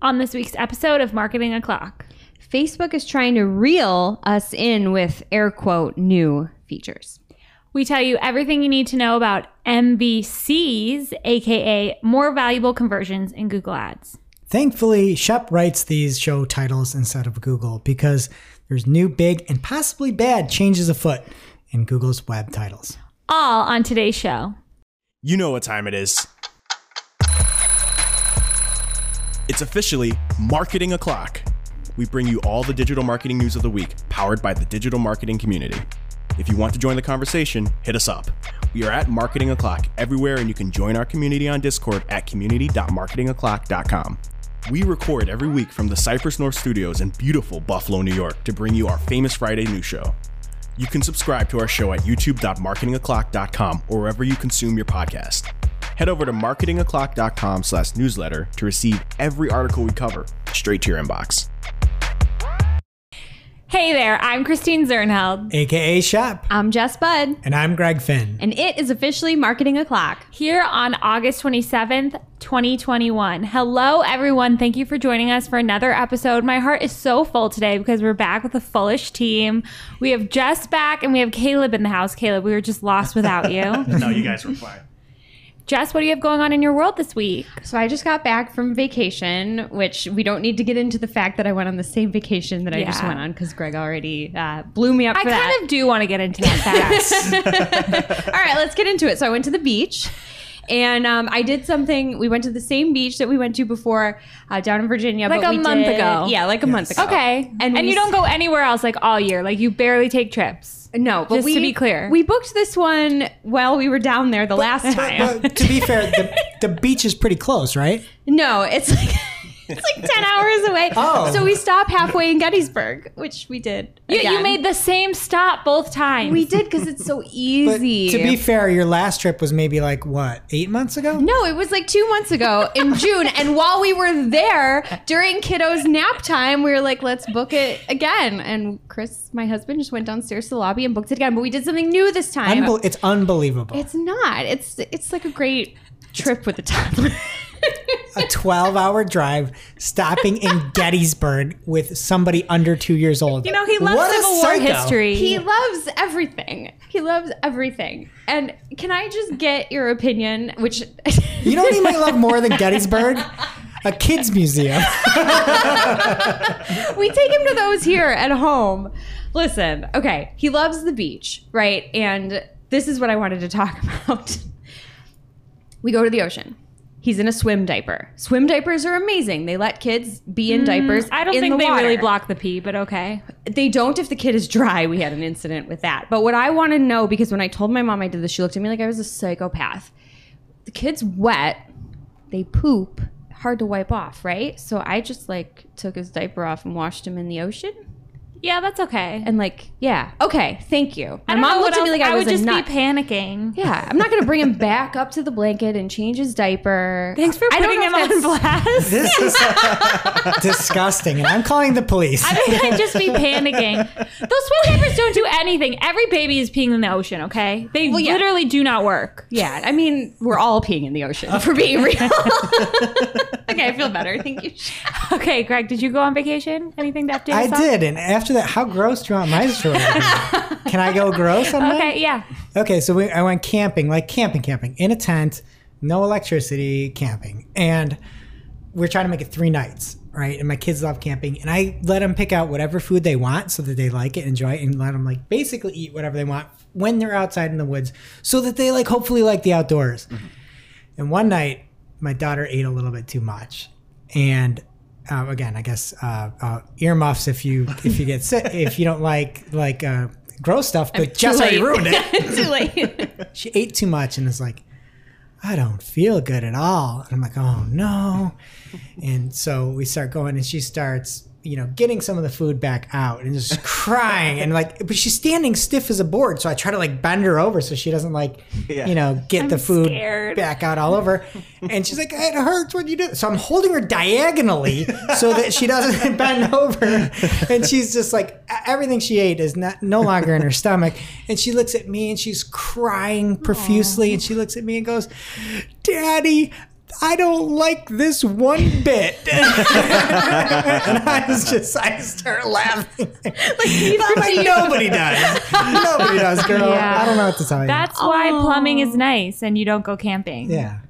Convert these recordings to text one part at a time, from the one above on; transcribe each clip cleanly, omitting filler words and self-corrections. on this week's episode of Marketing O'Clock. Facebook is trying to reel us in with air quote new features. We tell you everything you need to know about MVCs, aka more valuable conversions in Google Ads. Thankfully, Shep writes these show titles instead of Google because there's new big and possibly bad changes afoot in Google's web titles. All on today's show. You know what time it is. It's officially Marketing O'Clock. We bring you all the digital marketing news of the week, powered by the digital marketing community. If you want to join the conversation, hit us up. We are at Marketing O'Clock everywhere, and you can join our community on Discord at community.marketingoclock.com. We record every week from the Cypress North Studios in beautiful Buffalo, New York, to bring you our famous Friday news show. You can subscribe to our show at youtube.marketingoclock.com or wherever you consume your podcast. Head over to marketingoclock.com/newsletter to receive every article we cover straight to your inbox. Hey there, I'm Christine Zernheld, aka Shep. I'm Jess Bud. And I'm Greg Finn. And it is officially Marketing O'Clock. Here on August 27th, 2021. Hello, everyone. Thank you for joining us for another episode. My heart is so full today because we're back with a fullish team. We have Jess back and we have Caleb in the house. Caleb, we were just lost without you. No, you guys were fine. Jess, what do you have going on in your world this week? So I just got back from vacation, which we don't need to get into the fact that I went on the same vacation that I just went on because Greg already blew me up for that. I kind of do want to get into that. All right, let's get into it. So I went to the beach and I did something. We went to the same beach that we went to before down in Virginia. Like a month ago. Yeah, like a month ago. Okay. And you don't go anywhere else like all year. Like you barely take trips. No, but just to be clear, we booked this one while we were down there last time. But to be fair, the beach is pretty close, right? No, it's like 10 hours away. Oh. So we stopped halfway in Gettysburg, which we did. You made the same stop both times. We did because it's so easy. But to be fair, your last trip was maybe like, what, 8 months ago? No, it was like 2 months ago in June. And while we were there during kiddo's nap time, we were like, let's book it again. And Chris, my husband, just went downstairs to the lobby and booked it again. But we did something new this time. It's unbelievable. It's not. It's like a great trip with a toddler. A 12-hour drive stopping in Gettysburg with somebody under 2 years old. You know, he loves Civil War history. He loves everything. And can I just get your opinion, which... You know what he might love more than Gettysburg? A kids museum. We take him to those here at home. Listen, okay, he loves the beach, right? And this is what I wanted to talk about. We go to the ocean. He's in a swim diaper. Swim diapers are amazing. They let kids be in diapers in the water. I don't think they really block the pee, but okay. They don't if the kid is dry. We had an incident with that. But what I want to know, because when I told my mom I did this, she looked at me like I was a psychopath. The kid's wet. They poop. Hard to wipe off, right? So I just like took his diaper off and washed him in the ocean. Yeah, that's okay. And like, yeah, okay, thank you. My mom looked at me like I was a nut. I would just be panicking. Yeah, I'm not going to bring him back up to the blanket and change his diaper. Thanks for putting him on blast. This is disgusting, and I'm calling the police. I think I'd just be panicking. Those swim diapers don't do anything. Every baby is peeing in the ocean, okay? They literally do not work. Yeah, I mean, we're all peeing in the ocean, if we're being real. Okay, I feel better. Thank you. Okay, Greg, did you go on vacation? Anything to update us on? I did, and after that, how gross do you want my story to be? Can I go gross on that? Okay, yeah. Okay, so I went camping, like camping, in a tent, no electricity, camping. And we're trying to make it 3 nights, right? And my kids love camping. And I let them pick out whatever food they want so that they like it, enjoy it, and let them like basically eat whatever they want when they're outside in the woods so that they like hopefully like the outdoors. Mm-hmm. And one night, my daughter ate a little bit too much. And... again, I guess earmuffs if you get sick, if you don't like gross stuff, but Jess already ruined it. Too late. She ate too much and was like, I don't feel good at all. And I'm like, oh no. And so we start going and she starts, you know, getting some of the food back out and just crying and like, but she's standing stiff as a board. So I try to like bend her over so she doesn't like, you know, get the food back out all over. And she's like, it hurts when you do. So I'm holding her diagonally so that she doesn't bend over. And she's just like, everything she ate is no longer in her stomach. And she looks at me and she's crying profusely. Aww. And she looks at me and goes, Daddy, I don't like this one bit. And I start laughing. Nobody does. Nobody does, girl. Yeah. I don't know what to tell you. That's why plumbing is nice and you don't go camping. Yeah.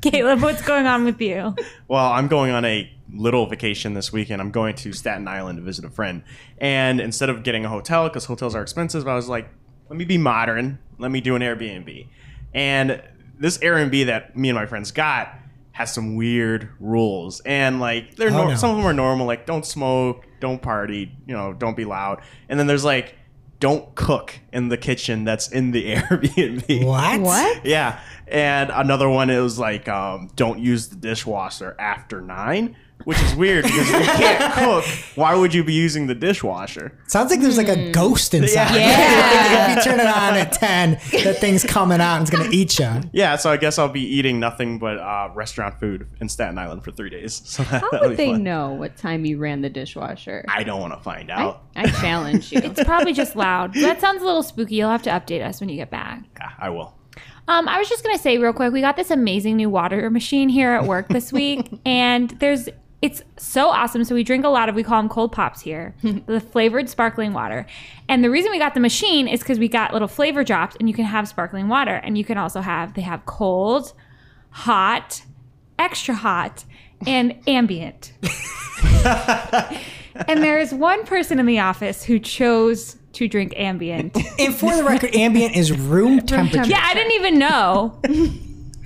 Caleb, what's going on with you? Well, I'm going on a little vacation this weekend. I'm going to Staten Island to visit a friend. And instead of getting a hotel, because hotels are expensive, I was like, let me be modern. Let me do an Airbnb. And this Airbnb that me and my friends got has some weird rules. And like, they're some of them are normal, like don't smoke, don't party, you know, don't be loud. And then there's like, don't cook in the kitchen that's in the Airbnb. What? Yeah. And another one, it was like, don't use the dishwasher after 9. Which is weird because if you can't cook, why would you be using the dishwasher? Sounds like there's like a ghost inside. Yeah. If you turn it on at 10, that thing's coming out and it's going to eat you. Yeah, so I guess I'll be eating nothing but restaurant food in Staten Island for 3 days. So how would they know what time you ran the dishwasher? I don't want to find out. I challenge you. It's probably just loud. That sounds a little spooky. You'll have to update us when you get back. I will. I was just going to say real quick, we got this amazing new water machine here at work this week. And it's so awesome. So we drink a lot of, we call them cold pops here, the flavored sparkling water. And the reason we got the machine is because we got little flavor drops and you can have sparkling water. And you can also have, they have cold, hot, extra hot, and ambient. And there is one person in the office who chose to drink ambient. And for the record, ambient is room temperature. Yeah, I didn't even know.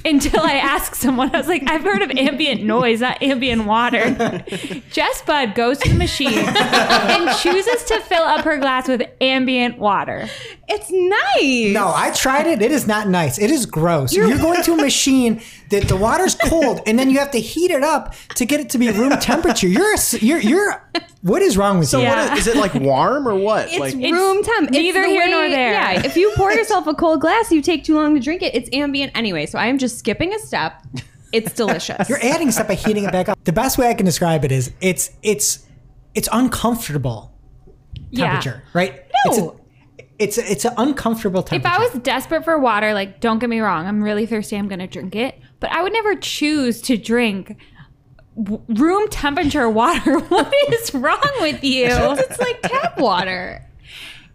Until I asked someone, I was like, I've heard of ambient noise, not ambient water. Jess Bud goes to the machine and chooses to fill up her glass with ambient water. It's nice. No, I tried it. It is not nice. It is gross. You're going to a machine that the water's cold, and then you have to heat it up to get it to be room temperature. You're. What is wrong with you? Is it like warm or what? It's like, room temp. Neither here nor there. Yeah. If you pour yourself a cold glass, you take too long to drink it. It's ambient anyway. So I am just skipping a step. It's delicious. You're adding stuff by heating it back up. The best way I can describe it is it's uncomfortable temperature, right? No. It's an uncomfortable temperature. If I was desperate for water, like, don't get me wrong, I'm really thirsty, I'm going to drink it, but I would never choose to drink room temperature water. What is wrong with you? It's like tap water.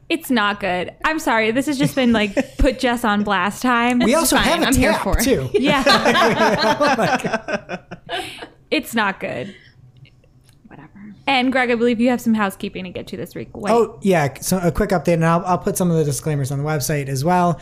It's not good. I'm sorry. This has just been like put Jess on blast time. We also have a tap here for too. Yeah. It's not good. Whatever. And Greg, I believe you have some housekeeping to get to this week. Wait. Oh yeah. So a quick update, and I'll put some of the disclaimers on the website as well.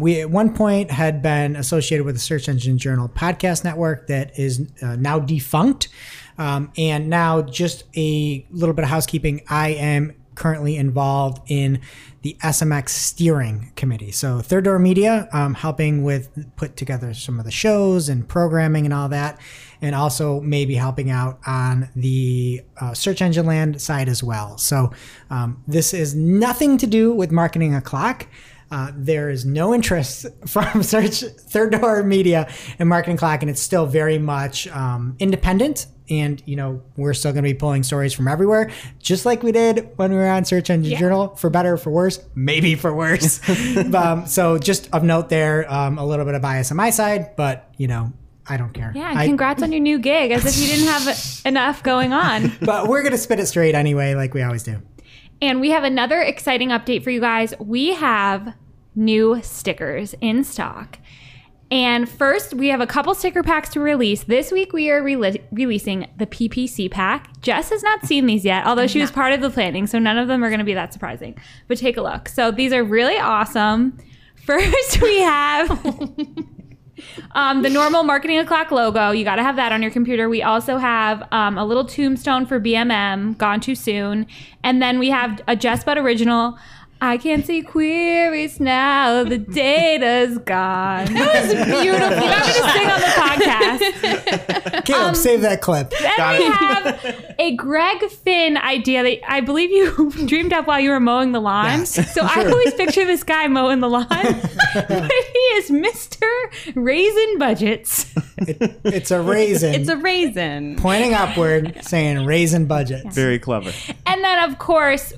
We at one point had been associated with the Search Engine Journal podcast network that is now defunct. And now just a little bit of housekeeping. I am currently involved in the SMX steering committee. So Third Door Media, helping with put together some of the shows and programming and all that, and also maybe helping out on the Search Engine Land side as well. So this is nothing to do with Marketing O'Clock. There is no interest from Third Door Media and Marketing O'Clock, and it's still very much independent. And, you know, we're still going to be pulling stories from everywhere, just like we did when we were on Search Engine Journal, for better or for worse, maybe for worse. So just of note there, a little bit of bias on my side, but, you know, I don't care. Yeah, congrats on your new gig, as if you didn't have enough going on. But we're going to spit it straight anyway, like we always do. And we have another exciting update for you guys. We have new stickers in stock. And first, we have a couple sticker packs to release. This week, we are releasing the PPC pack. Jess has not seen these yet, although she was part of the planning, so none of them are going to be that surprising. But take a look. So these are really awesome. First, we have the normal Marketing O'Clock logo. You got to have that on your computer. We also have a little tombstone for BMM, Gone Too Soon. And then we have a Jess Bud original. I can't see queries now. The data's gone. That was beautiful. You want me to sing on the podcast? Caleb, save that clip. Then we have a Greg Finn idea that I believe you dreamed up while you were mowing the lawn. Yes, so sure. I always picture this guy mowing the lawn. But he is Mr. Raisin Budgets. It's a raisin. It's a raisin. Pointing upward, saying raisin budgets. Yes. Very clever. And then, of course,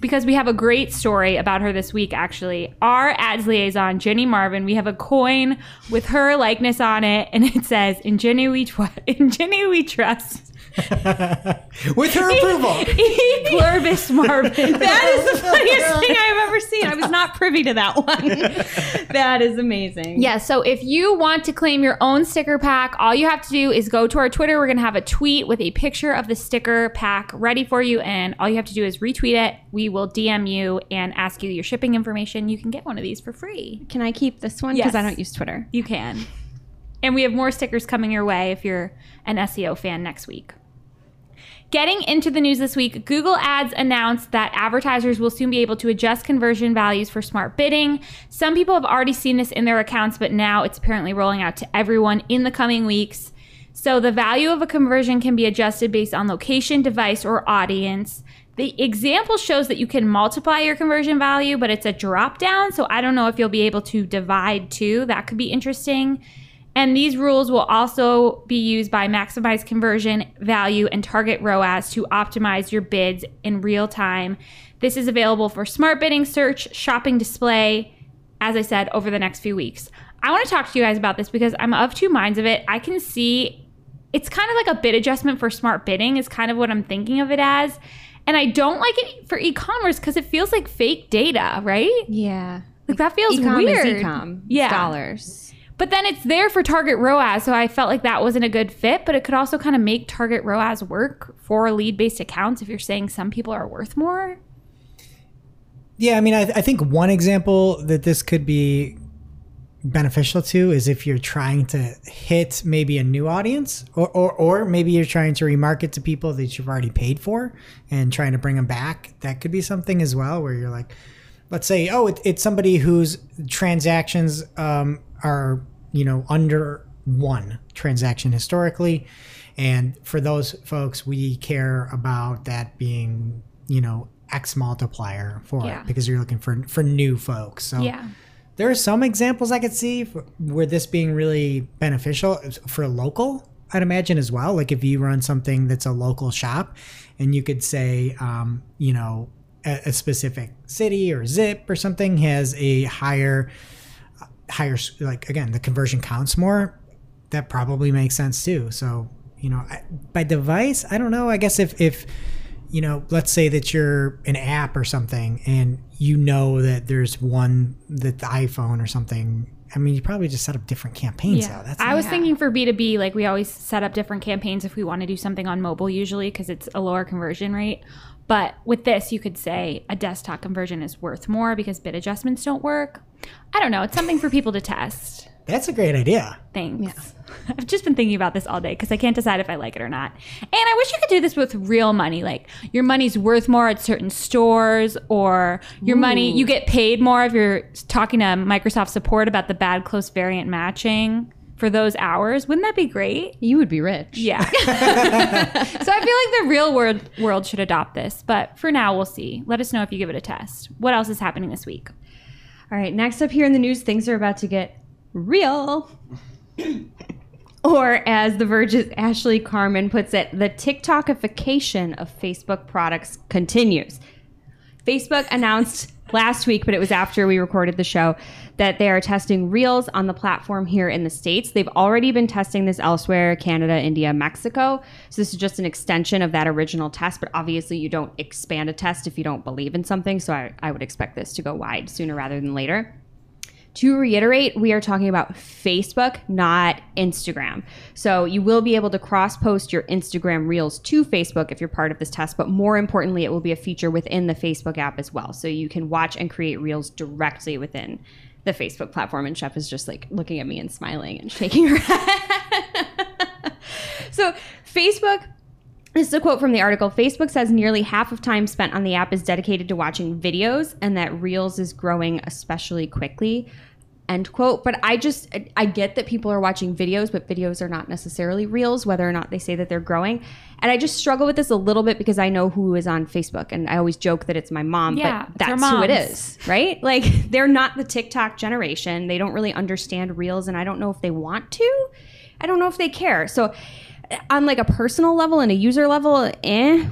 because we have a great story about her this week, actually. Our ads liaison, Jenny Marvin, we have a coin with her likeness on it, and it says, In Jenny we trust. With her approval. E pluribus Marvin. That is the funniest thing I've ever seen. I was not privy to that one. That is amazing. Yeah, so if you want to claim your own sticker pack, all you have to do is go to our Twitter. We're going to have a tweet with a picture of the sticker pack ready for you, and all you have to do is retweet it. We will DM you and ask you your shipping information. You can get one of these for free. Can I keep this one? Because yes. I don't use Twitter. You can. And we have more stickers coming your way if you're an SEO fan next week. Getting into the news this week, Google Ads announced that advertisers will soon be able to adjust conversion values for smart bidding. Some people have already seen this in their accounts, but now it's apparently rolling out to everyone in the coming weeks. So the value of a conversion can be adjusted based on location, device, or audience. The example shows that you can multiply your conversion value, but it's a drop down. So I don't know if you'll be able to divide two. That could be interesting. And these rules will also be used by Maximize Conversion Value and Target ROAS to optimize your bids in real time. This is available for smart bidding, search, shopping display, as I said, over the next few weeks. I want to talk to you guys about this because I'm of two minds of it. I can see it's kind of like a bid adjustment for smart bidding is kind of what I'm thinking of it as. And I don't like it for e-commerce because it feels like fake data, right? Yeah. Like that feels weird. Yeah. Dollars. But then it's there for Target ROAS, so I felt like that wasn't a good fit, but it could also kind of make Target ROAS work for lead-based accounts if you're saying some people are worth more. Yeah, I mean, I think one example that this could be beneficial to is if you're trying to hit maybe a new audience or maybe you're trying to remarket to people that you've already paid for and trying to bring them back. That could be something as well where you're like, let's say, oh, it's somebody whose transactions are, you know, under one transaction historically. And for those folks, we care about that being, you know, X multiplier for it because you're looking for new folks. So there are some examples I could see where this being really beneficial for local, I'd imagine as well. Like if you run something that's a local shop and you could say, you know, a specific city or zip or something has a higher, like again, the conversion counts more, that probably makes sense too. So, you know, by device, I don't know. I guess if, you know, let's say that you're an app or something and you know that there's one that the iPhone or something, I mean, you probably just set up different campaigns. Yeah. That's I was thinking for B2B, like we always set up different campaigns if we want to do something on mobile usually because it's a lower conversion rate. But with this, you could say a desktop conversion is worth more because bid adjustments don't work. I don't know. It's something for people to test. That's a great idea. Thanks. Yeah. I've just been thinking about this all day because I can't decide if I like it or not. And I wish you could do this with real money. Like your money's worth more at certain stores or your money, you get paid more if you're talking to Microsoft support about the bad close variant matching. For those hours, wouldn't that be great? You would be rich. Yeah. So I feel like the real world should adopt this, but for now, we'll see. Let us know if you give it a test. What else is happening this week? All right, next up here in the news, things are about to get real. Or as The Verge's Ashley Carmen puts it, the TikTokification of Facebook products continues. Facebook announced last week, but it was after we recorded the show, that they are testing Reels on the platform here in the States. They've already been testing this elsewhere, Canada, India, Mexico. So this is just an extension of that original test, but obviously you don't expand a test if you don't believe in something. So I would expect this to go wide sooner rather than later. To reiterate, we are talking about Facebook, not Instagram. So you will be able to cross-post your Instagram Reels to Facebook if you're part of this test, but more importantly, it will be a feature within the Facebook app as well. So you can watch and create Reels directly within the Facebook platform, and Shep is just like looking at me and smiling and shaking her head. So Facebook, this is a quote from the article, Facebook says nearly half of time spent on the app is dedicated to watching videos and that Reels is growing especially quickly, end quote. But I get that people are watching videos, but videos are not necessarily Reels, whether or not they say that they're growing. And I just struggle with this a little bit because I know who is on Facebook and I always joke that it's my mom, but that's who it is, right? Like they're not the TikTok generation. They don't really understand Reels and I don't know if they want to. I don't know if they care. So on like a personal level and a user level,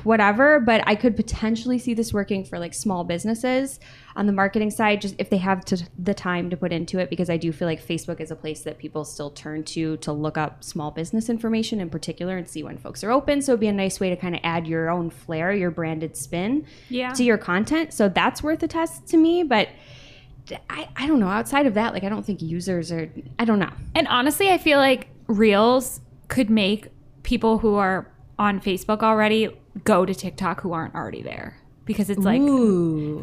whatever, but I could potentially see this working for like small businesses on the marketing side, just if they have the time to put into it, because I do feel like Facebook is a place that people still turn to look up small business information in particular and see when folks are open. So it'd be a nice way to kind of add your own flair, your branded spin to your content. So that's worth a test to me, but I don't know. Outside of that, like I don't think users are, I don't know. And honestly, I feel like Reels could make people who are on Facebook already go to TikTok who aren't already there, because it's like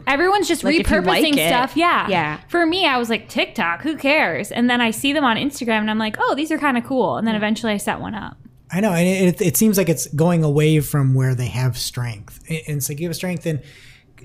everyone's just like repurposing stuff. Yeah. For me, I was like, TikTok, who cares? And then I see them on Instagram and I'm like, oh, these are kind of cool. And then eventually I set one up. I know. And it seems like it's going away from where they have strength. And it's like you have strength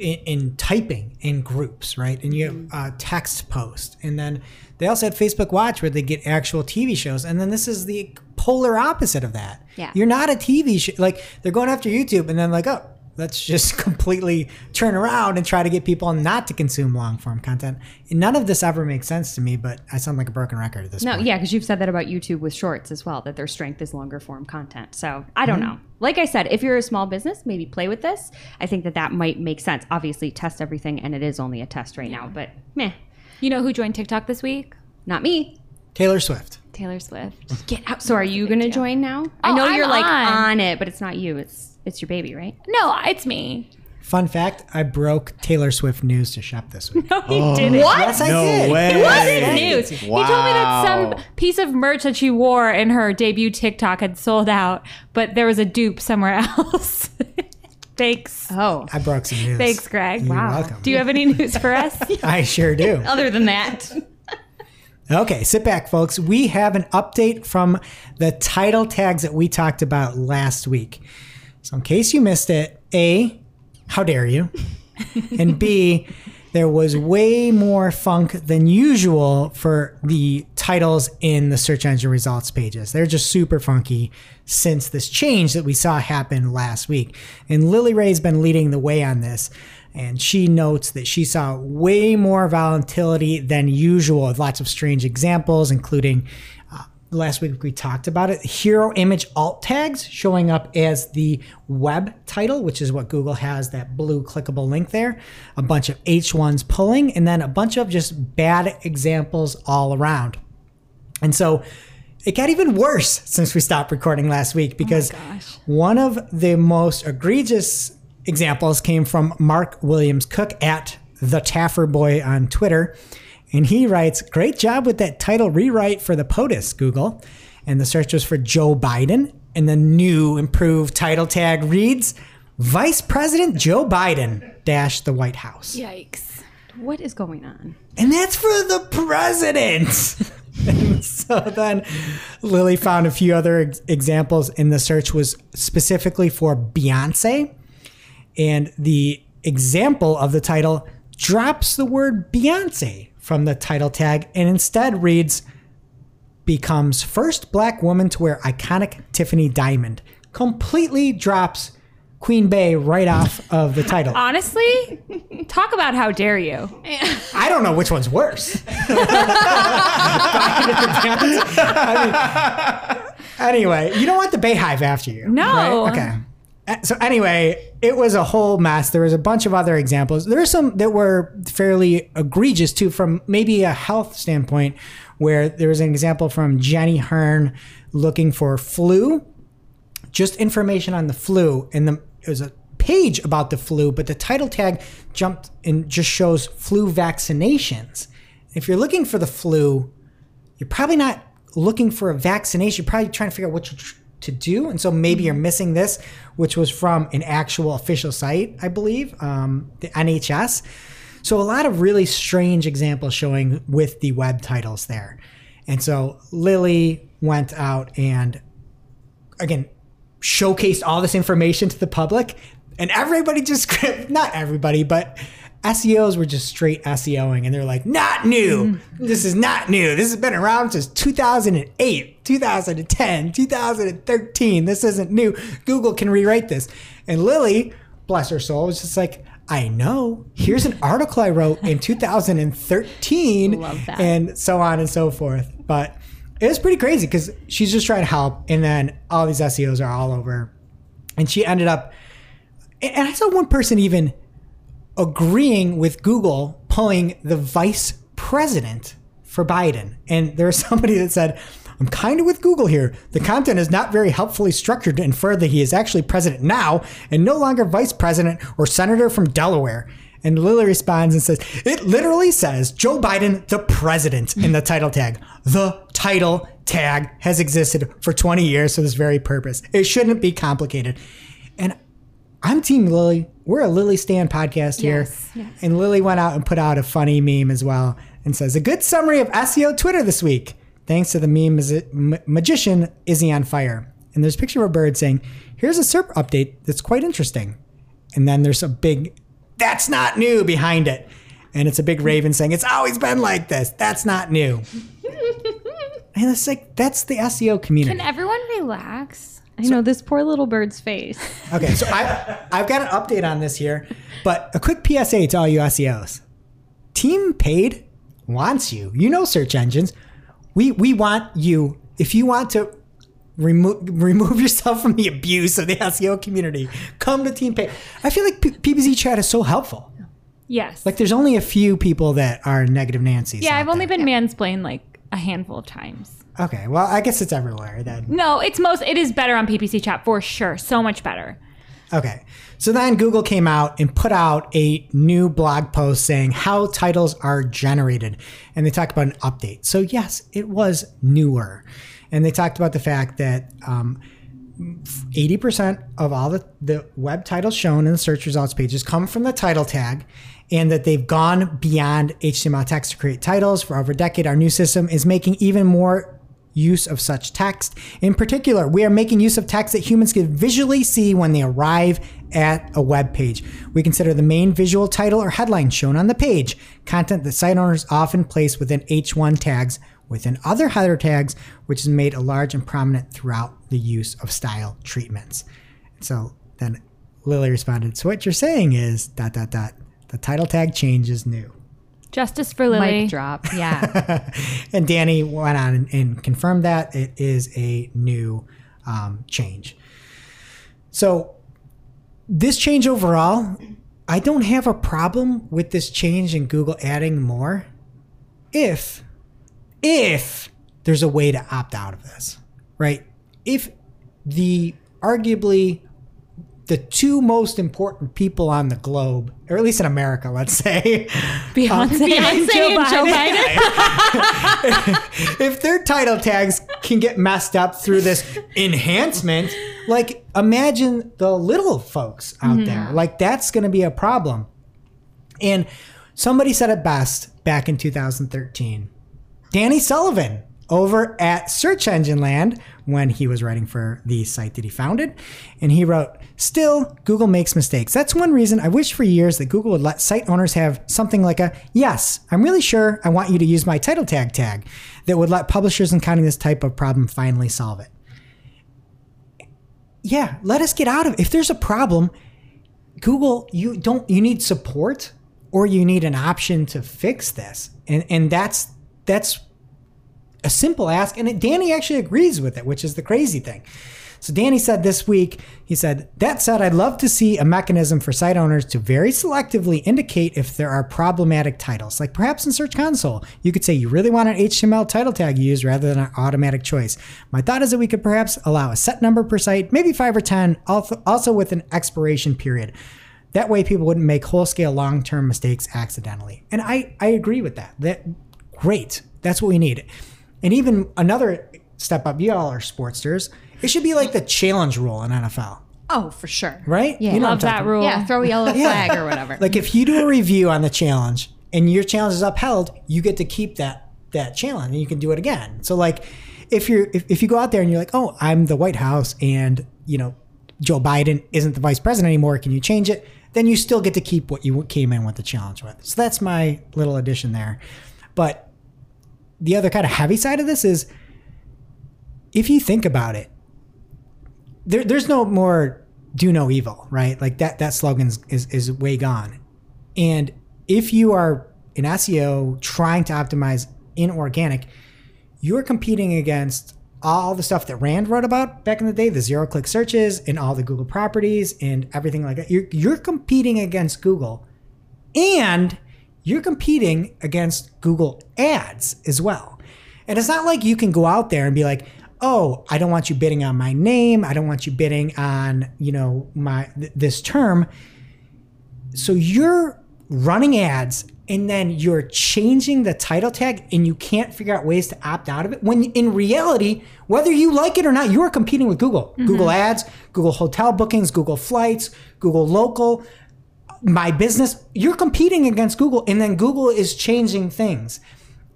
in typing in groups, right? And you have text post. And then they also had Facebook Watch where they get actual TV shows. And then this is the polar opposite of that. Yeah. You're not a TV show. Like they're going after YouTube and then like, oh, let's just completely turn around and try to get people not to consume long-form content. None of this ever makes sense to me, but I sound like a broken record at this point. No, yeah, because you've said that about YouTube with Shorts as well, that their strength is longer-form content. So I don't know. Like I said, if you're a small business, maybe play with this. I think that might make sense. Obviously, test everything, and it is only a test right now, but meh. You know who joined TikTok this week? Not me. Taylor Swift. Get out. So are you going to join now? I know you're like on it, but it's not you. It's your baby, right? No, it's me. Fun fact, I broke Taylor Swift news to shop this week. No, you didn't. What? Yes, I did. Way. It wasn't news. Wow. He told me that some piece of merch that she wore in her debut TikTok had sold out, but there was a dupe somewhere else. Thanks. Oh. I broke some news. Thanks, Greg. You're welcome. Do you have any news for us? I sure do. Other than that. Okay, sit back, folks. We have an update from the title tags that we talked about last week. So in case you missed it, A, how dare you? And B, there was way more funk than usual for the titles in the search engine results pages. They're just super funky since this change that we saw happen last week. And Lily Ray's been leading the way on this. And she notes that she saw way more volatility than usual with lots of strange examples, including last week we talked about it, hero image alt tags showing up as the web title, which is what Google has, that blue clickable link there, a bunch of H1s pulling, and then a bunch of just bad examples all around. And so it got even worse since we stopped recording last week, because one of the most egregious examples came from Mark Williams Cook at The Taffer Boy on Twitter. And he writes, great job with that title rewrite for the POTUS, Google. And the search was for Joe Biden. And the new improved title tag reads, Vice President Joe Biden - the White House. Yikes. What is going on? And that's for the president. And so then Lily found a few other examples. And the search was specifically for Beyonce. And the example of the title drops the word Beyonce from the title tag and instead reads, becomes first black woman to wear iconic Tiffany diamond. Completely drops Queen Bey right off of the title. Honestly, talk about how dare you. I don't know which one's worse. Anyway, you don't want the Bayhive after you. No. Right? Okay. So anyway, it was a whole mess. There was a bunch of other examples. There were some that were fairly egregious, too, from maybe a health standpoint, where there was an example from Jenny Hearn looking for flu, just information on the flu. And it was a page about the flu, but the title tag jumped and just shows flu vaccinations. If you're looking for the flu, you're probably not looking for a vaccination. You're probably trying to figure out what you're to do, and so maybe you're missing this, which was from an actual official site, I believe, the NHS. So a lot of really strange examples showing with the web titles there. And so Lily went out and, again, showcased all this information to the public, and everybody just, not everybody, but SEOs were just straight SEOing, and they're like, not new. This is not new. This has been around since 2008, 2010, 2013. This isn't new. Google can rewrite this. And Lily, bless her soul, was just like, I know. Here's an article I wrote in 2013. Love that. And so on and so forth. But It was pretty crazy because she's just trying to help. And then all these SEOs are all over. And she ended up, and I saw one person even agreeing with Google pulling the vice president for Biden. And there was somebody that said, I'm kind of with Google here. The content is not very helpfully structured to infer that he is actually president now and no longer vice president or senator from Delaware. And Lily responds and says, it literally says Joe Biden, the president in the title tag. The title tag has existed for 20 years for this very purpose. It shouldn't be complicated. And I'm Team Lily. We're a Lily Stan podcast here. Yes, yes. And Lily went out and put out a funny meme as well and says, a good summary of SEO Twitter this week. Thanks to the meme magician, Izzy on Fire. And there's a picture of a bird saying, here's a SERP update that's quite interesting. And then there's a big, that's not new behind it. And it's a big raven saying, it's always been like this. That's not new. And it's like, that's the SEO community. Can everyone relax? I know this poor little bird's face. Okay, so I've got an update on this here. But a quick PSA to all you SEOs. Team Paid wants you. You know search engines. We want you, if you want to remove yourself from the abuse of the SEO community, come to Team Pay. I feel like PPC chat is so helpful. Yes. Like there's only a few people that are negative Nancy's. Yeah, I've only been mansplained like a handful of times. Okay, well, I guess it's everywhere then. No, it is better on PPC chat for sure. So much better. Okay, so then Google came out and put out a new blog post saying how titles are generated. And they talked about an update. So yes, it was newer. And they talked about the fact that 80% of all the web titles shown in the search results pages come from the title tag, and that they've gone beyond HTML text to create titles. For over a decade, our new system is making even more use of such text. In particular, we are making use of text that humans can visually see when they arrive at a web page. We consider the main visual title or headline shown on the page content that site owners often place within H1 tags within other header tags, which is made a large and prominent throughout the use of style treatments. So then Lily responded, so what you're saying is ... the title tag change is new. Justice for Lily. Mic drop. Yeah. And Danny went on and confirmed that it is a new change. So this change overall, I don't have a problem with this change in Google adding more if there's a way to opt out of this, right? If the two most important people on the globe, or at least in America, let's say, Beyonce and Joe Biden. If their title tags can get messed up through this enhancement, like imagine the little folks out there. Like that's going to be a problem. And somebody said it best back in 2013. Danny Sullivan over at Search Engine Land when he was writing for the site that he founded. And he wrote, still, Google makes mistakes. That's one reason I wish for years that Google would let site owners have something like a, yes, I'm really sure I want you to use my title tag that would let publishers encountering this type of problem finally solve it. Yeah, let us get out of it. If there's a problem, Google, you need support or you need an option to fix this. And that's a simple ask, and Danny actually agrees with it, which is the crazy thing. So Danny said this week, he said, that said, I'd love to see a mechanism for site owners to very selectively indicate if there are problematic titles. Like perhaps in Search Console, you could say you really want an HTML title tag used rather than an automatic choice. My thought is that we could perhaps allow a set number per site, maybe 5 or 10, also with an expiration period. That way people wouldn't make whole-scale long-term mistakes accidentally. And I agree with that. Great. That's what we need. And even another step up, you all are sportsters. It should be like the challenge rule in NFL. Oh, for sure. Right? Yeah. You know, love that rule. Yeah, throw a yellow flag or whatever. Like if you do a review on the challenge and your challenge is upheld, you get to keep that challenge and you can do it again. So like if you go out there and you're like, oh, I'm the White House and you know Joe Biden isn't the vice president anymore, can you change it? Then you still get to keep what you came in with the challenge with. So that's my little addition there. But the other kind of heavy side of this is, if you think about it, there's no more do no evil, right? Like that slogan is way gone. And if you are an SEO trying to optimize in organic, you're competing against all the stuff that Rand wrote about back in the day, the zero-click searches and all the Google properties and everything like that. You're competing against Google, and you're competing against Google Ads as well. And it's not like you can go out there and be like, oh, I don't want you bidding on my name. I don't want you bidding on, you know, my this term. So you're running ads, and then you're changing the title tag, and you can't figure out ways to opt out of it. When in reality, whether you like it or not, you are competing with Google. Mm-hmm. Google Ads, Google hotel bookings, Google flights, Google local, my business. You're competing against Google, and then Google is changing things.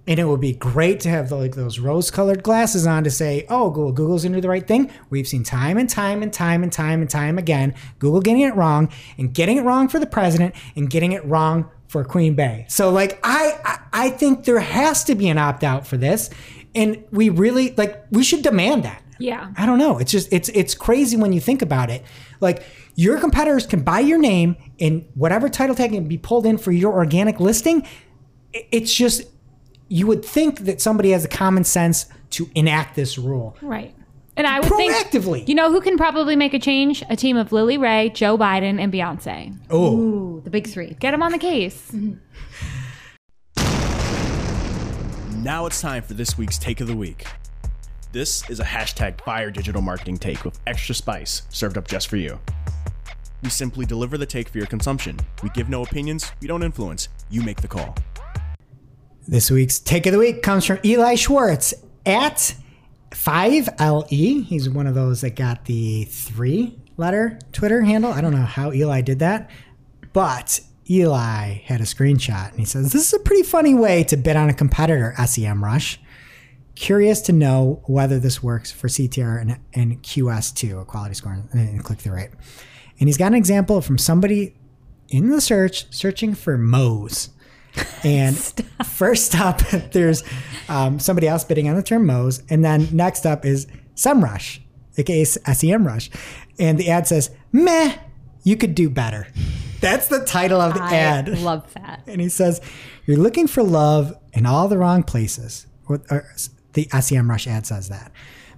And it would be great to have like those rose-colored glasses on to say, oh, Google's going to do the right thing. We've seen time and time again, Google getting it wrong, and getting it wrong for the president, and getting it wrong for Queen Bey. So like, I think there has to be an opt-out for this. And we really, like, we should demand that. Yeah. I don't know. It's just, it's crazy when you think about it. Like, your competitors can buy your name, and whatever title tag can be pulled in for your organic listing. It's just... you would think that somebody has the common sense to enact this rule. Right. And I would think, you know who can probably make a change? A team of Lily Ray, Joe Biden, and Beyonce. Oh. Ooh, the big three. Get them on the case. Now it's time for this week's Take of the Week. This is a hashtag fire digital marketing take with extra spice served up just for you. We simply deliver the take for your consumption. We give no opinions. We don't influence. You make the call. This week's Take of the Week comes from Eli Schwartz at 5LE. He's one of those that got the 3-letter Twitter handle. I don't know how Eli did that, but Eli had a screenshot, and he says, this is a pretty funny way to bid on a competitor, SEMrush. Curious to know whether this works for CTR and QS2, a quality score, and click-through rate. And he's got an example from somebody in the searching for Mose. And first up, there's somebody else bidding on the term Mose. And then next up is SEMrush, aka SEMrush. And the ad says, meh, you could do better. That's the title of the ad. I love that. And he says, you're looking for love in all the wrong places. Or the SEMrush ad says that.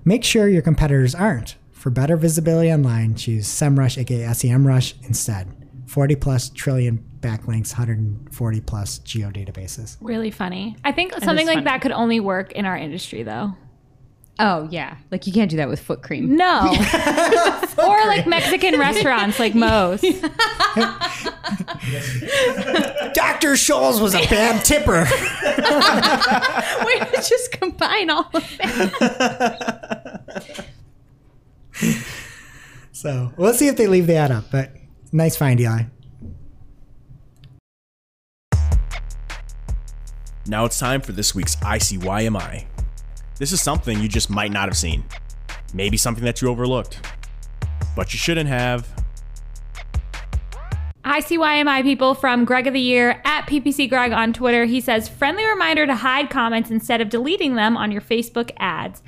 Make sure your competitors aren't. For better visibility online, choose SEMrush, aka SEMrush instead. 40 plus trillion backlinks, 140 plus geo databases. Really funny. I think something like that could only work in our industry though. Oh yeah. Like you can't do that with foot cream. No. Or like Mexican restaurants like Mose. Dr. Scholl's was a bad tipper. Way to just combine all of that. So we'll see if they leave the ad up, but nice find, Eli. Now it's time for this week's ICYMI. This is something you just might not have seen. Maybe something that you overlooked, but you shouldn't have. ICYMI people from Greg of the Year at PPC Greg on Twitter. He says, friendly reminder to hide comments instead of deleting them on your Facebook ads.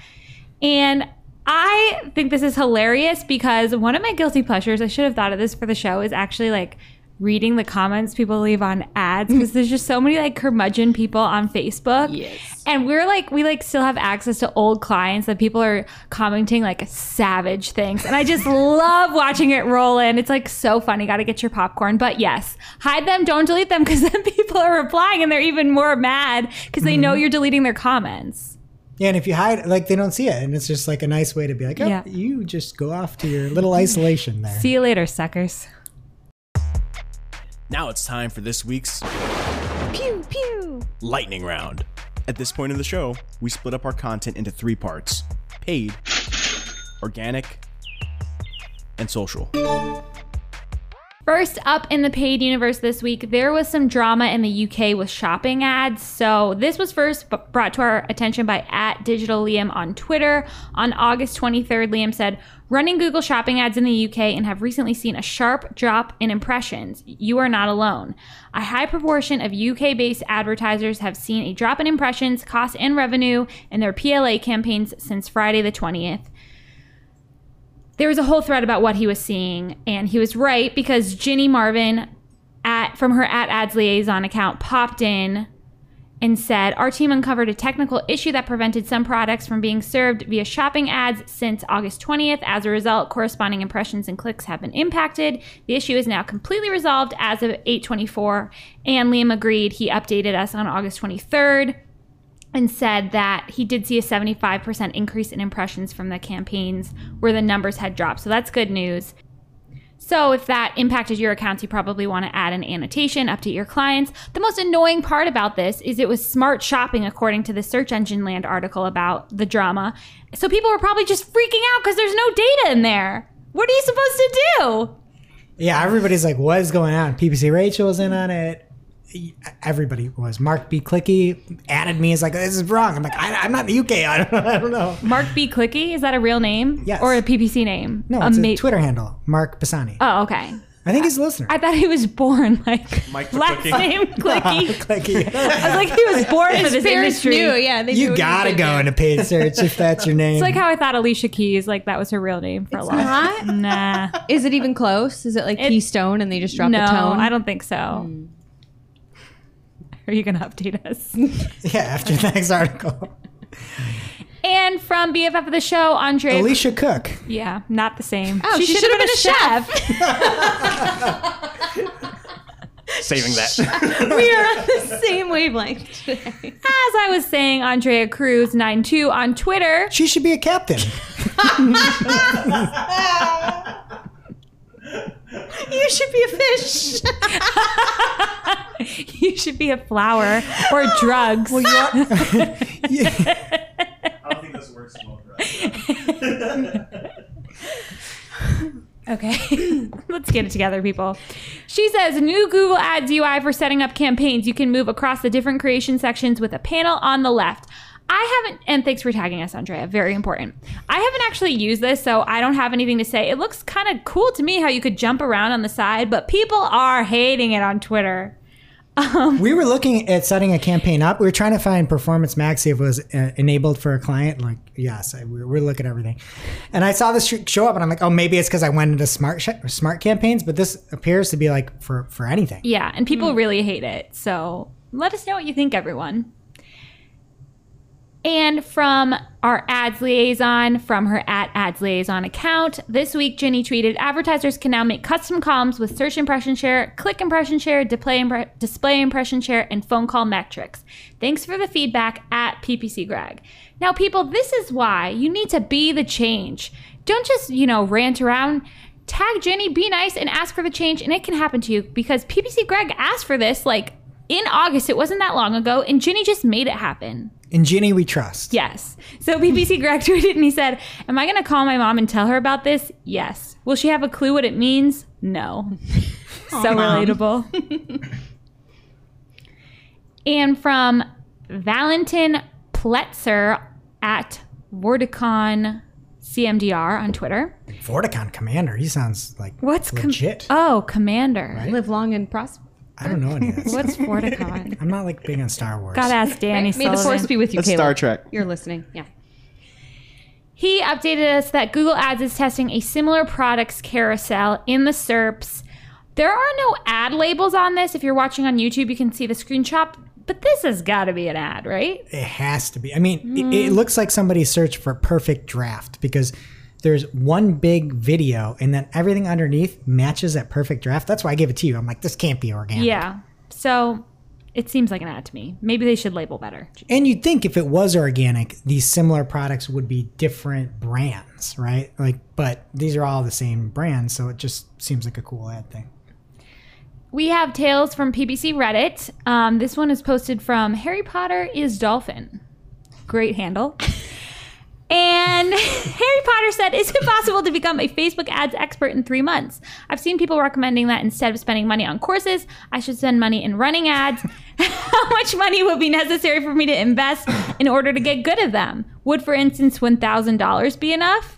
And I think this is hilarious because one of my guilty pleasures, I should have thought of this for the show, is actually like reading the comments people leave on ads, because there's just so many like curmudgeon people on Facebook. Yes. And we're like, we like still have access to old clients that people are commenting like savage things. And I just love watching it roll in. It's like so funny. Got to get your popcorn. But yes, hide them. Don't delete them, because then people are replying and they're even more mad because they know you're deleting their comments. Yeah, and if you hide, like, they don't see it. And it's just like a nice way to be like, oh, yeah, you just go off to your little isolation there. See you later, suckers. Now it's time for this week's Pew Pew Lightning Round. At this point in the show, we split up our content into 3 parts: paid, organic, and social. First up in the paid universe this week, there was some drama in the UK with shopping ads. So this was first brought to our attention by @DigitalLiam on Twitter. On August 23rd, Liam said, running Google shopping ads in the UK and have recently seen a sharp drop in impressions. You are not alone. A high proportion of UK-based advertisers have seen a drop in impressions, cost, and revenue in their PLA campaigns since Friday the 20th. There was a whole thread about what he was seeing, and he was right, because Ginny Marvin from her @ads liaison account popped in and said, our team uncovered a technical issue that prevented some products from being served via shopping ads since August 20th. As a result, corresponding impressions and clicks have been impacted. The issue is now completely resolved as of 8/24. And Liam agreed. He updated us on August 23rd and said that he did see a 75% increase in impressions from the campaigns where the numbers had dropped. So that's good news. So if that impacted your accounts, you probably want to add an annotation, update your clients. The most annoying part about this is it was smart shopping, according to the Search Engine Land article about the drama. So people were probably just freaking out because there's no data in there. What are you supposed to do? Yeah, everybody's like, what is going on? PPC Rachel's in on it. Everybody was. Mark B. Clicky added me. He's like, this is wrong. I'm like, I'm not in the UK. I don't know. Mark B. Clicky? Is that a real name? Yes. Or a PPC name? No, it's a Twitter handle. Mark Bassani. Oh, okay. I think he's a listener. I thought he was born like Mike last name Clicky. Clicky. I was like, he was born for this industry. Knew. Yeah, they you gotta go into paid search if that's your name. It's like how I thought Alicia Keys, like that was her real name for it's a long time. Nah. Is it even close? Is it like Keystone and they just dropped the tone? No, I don't think so. Are you going to update us? Yeah, after the next article. And from BFF of the show, Andre... Alicia Cook. Yeah, not the same. Oh, she should have been a chef. Saving that. We are on the same wavelength today. As I was saying, Andrea Cruz 92 on Twitter... She should be a captain. You should be a fish. You should be a flower or drugs. Well, yeah. I don't think this works well for us. Okay, let's get it together, people. She says, new Google Ads UI for setting up campaigns. You can move across the different creation sections with a panel on the left. I haven't, and thanks for tagging us, Andrea, very important. I haven't actually used this, so I don't have anything to say. It looks kind of cool to me how you could jump around on the side, but people are hating it on Twitter. We were looking at setting a campaign up. We were trying to find Performance Max, see if it was enabled for a client. Like, yes, we're looking at everything. And I saw this show up, and I'm like, oh, maybe it's because I went into smart campaigns, but this appears to be like for anything. Yeah, and people really hate it. So let us know what you think, everyone. And from our ads liaison, from her @ads liaison account, this week, Ginny tweeted, advertisers can now make custom columns with search impression share, click impression share, display impression share, and phone call metrics. Thanks for the feedback @PPCGreg. Now, people, this is why you need to be the change. Don't just, rant around. Tag Ginny, be nice, and ask for the change, and it can happen to you because PPCGreg asked for this, in August, it wasn't that long ago, and Ginny just made it happen. And Ginny we trust. Yes. So BBC Greg tweeted and he said, am I going to call my mom and tell her about this? Yes. Will she have a clue what it means? No. So relatable. And from Valentin Pletzer @VorticonCMDR on Twitter. Vorticon Commander. He sounds like legit. Commander. Right? Live long and prosper. I don't know any of that stuff. What's Vorticon? I'm not big on Star Wars. Gotta ask Danny Sullivan. May the force be with you, Caleb. Star Trek. You're listening. Yeah. He updated us that Google Ads is testing a similar products carousel in the SERPs. There are no ad labels on this. If you're watching on YouTube, you can see the screenshot. But this has got to be an ad, right? It has to be. I mean, it looks like somebody searched for perfect draft because there's one big video, and then everything underneath matches that perfect draft. That's why I gave it to you. I'm like, this can't be organic. Yeah. So it seems like an ad to me. Maybe they should label better. And you'd think if it was organic, these similar products would be different brands, right? But these are all the same brands, so it just seems like a cool ad thing. We have tales from PPC Reddit. This one is posted from Harry Potter is Dolphin. Great handle. And Harry Potter said, is it possible to become a Facebook ads expert in 3 months? I've seen people recommending that instead of spending money on courses, I should spend money in running ads. How much money would be necessary for me to invest in order to get good at them? Would, for instance, $1,000 be enough?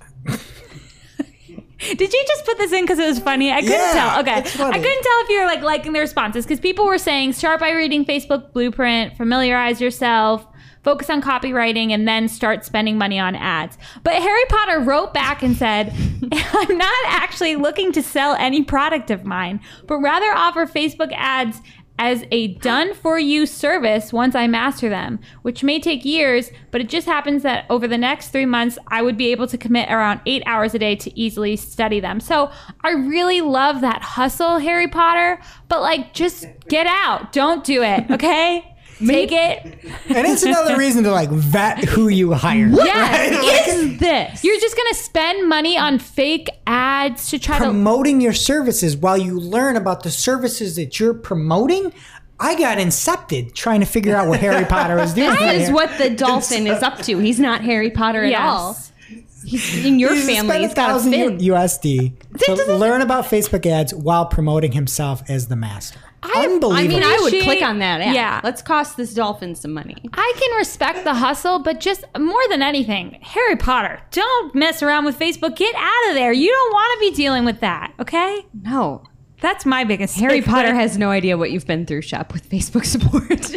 Did you just put this in because it was funny? I couldn't tell. Okay. I couldn't tell if you're liking the responses because people were saying, start by reading Facebook Blueprint, familiarize yourself, focus on copywriting, and then start spending money on ads. But Harry Potter wrote back and said, I'm not actually looking to sell any product of mine, but rather offer Facebook ads as a done-for-you service once I master them, which may take years, but it just happens that over the next 3 months, I would be able to commit around 8 hours a day to easily study them. So I really love that hustle, Harry Potter, but like, just get out. Don't do it, okay? Make it. And it's another reason to like vet who you hire. Yes, right? Like, is this? You're just going to spend money on fake ads to try promoting your services while you learn about the services that you're promoting? I got incepted trying to figure out what Harry Potter is doing. That is what the dolphin is up to. He's not Harry Potter at all. He's in your family. He's got $1,000 USD to learn about Facebook ads while promoting himself as the master. Unbelievable. I mean, I would click on that ad. Yeah. Let's cost this dolphin some money. I can respect the hustle, but just more than anything, Harry Potter, don't mess around with Facebook. Get out of there. You don't want to be dealing with that, okay? No. That's my biggest Harry Potter has no idea what you've been through, Shep, with Facebook support.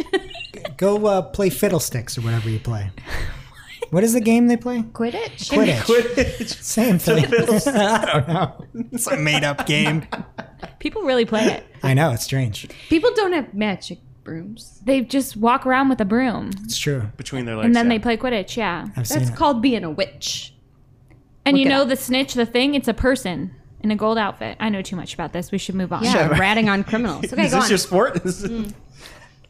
Go play fiddlesticks or whatever you play. What is the game they play? Quidditch. Quidditch. Same thing. I don't know. It's a made-up game. People really play it. I know. It's strange. People don't have magic brooms. They just walk around with a broom. It's true. Between their legs. And then they play Quidditch. Yeah. That's called being a witch. And you know the snitch, the thing? It's a person in a gold outfit. I know too much about this. We should move on. Yeah. Ratting on criminals. Okay, is this your sport?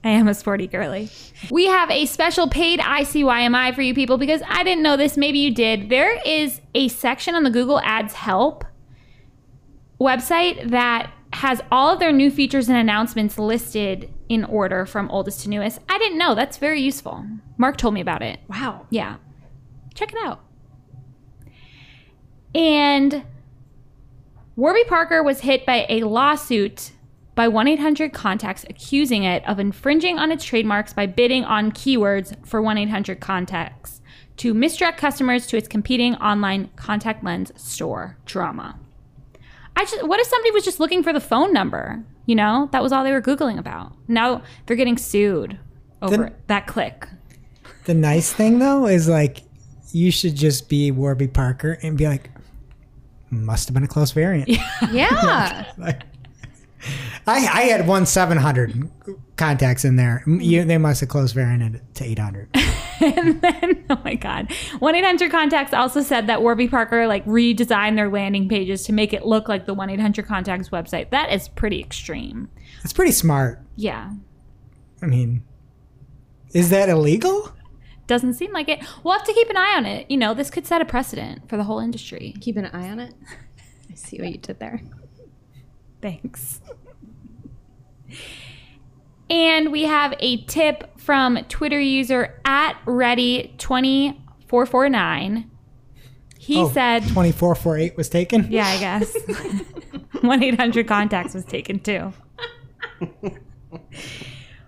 I am a sporty girly. We have a special paid ICYMI for you people because I didn't know this. Maybe you did. There is a section on the Google Ads Help website that has all of their new features and announcements listed in order from oldest to newest. I didn't know. That's very useful. Mark told me about it. Wow. Yeah. Check it out. And Warby Parker was hit by a lawsuit by 1-800-CONTACTS accusing it of infringing on its trademarks by bidding on keywords for 1-800-CONTACTS to misdirect customers to its competing online contact lens store. Drama. What if somebody was just looking for the phone number? You know, that was all they were Googling about. Now they're getting sued over that click. The nice thing, though, is like you should just be Warby Parker and be like, must have been a close variant. Yeah. I had 1-700 contacts in there. They must have closed variant to 800. And then, oh my God. 1-800-CONTACTS also said that Warby Parker redesigned their landing pages to make it look like the 1-800-CONTACTS website. That is pretty extreme. It's pretty smart. Yeah. I mean, is that illegal? Doesn't seem like it. We'll have to keep an eye on it. You know, this could set a precedent for the whole industry. Keep an eye on it? I see what you did there. Thanks. And we have a tip from Twitter user @ready2449. He said 2448 was taken? Yeah, I guess. 1-800-CONTACTS was taken too.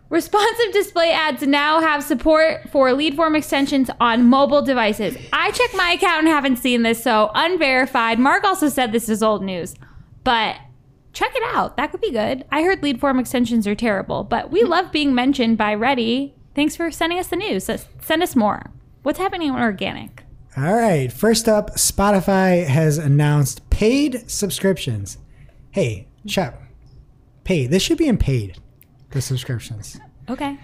Responsive display ads now have support for lead form extensions on mobile devices. I checked my account and haven't seen this, so unverified. Mark also said this is old news, but check it out. That could be good. I heard lead form extensions are terrible, but we love being mentioned by Ready. Thanks for sending us the news. Send us more. What's happening on organic? All right. First up, Spotify has announced paid subscriptions. Hey, Shep, this should be in paid, the subscriptions. Okay.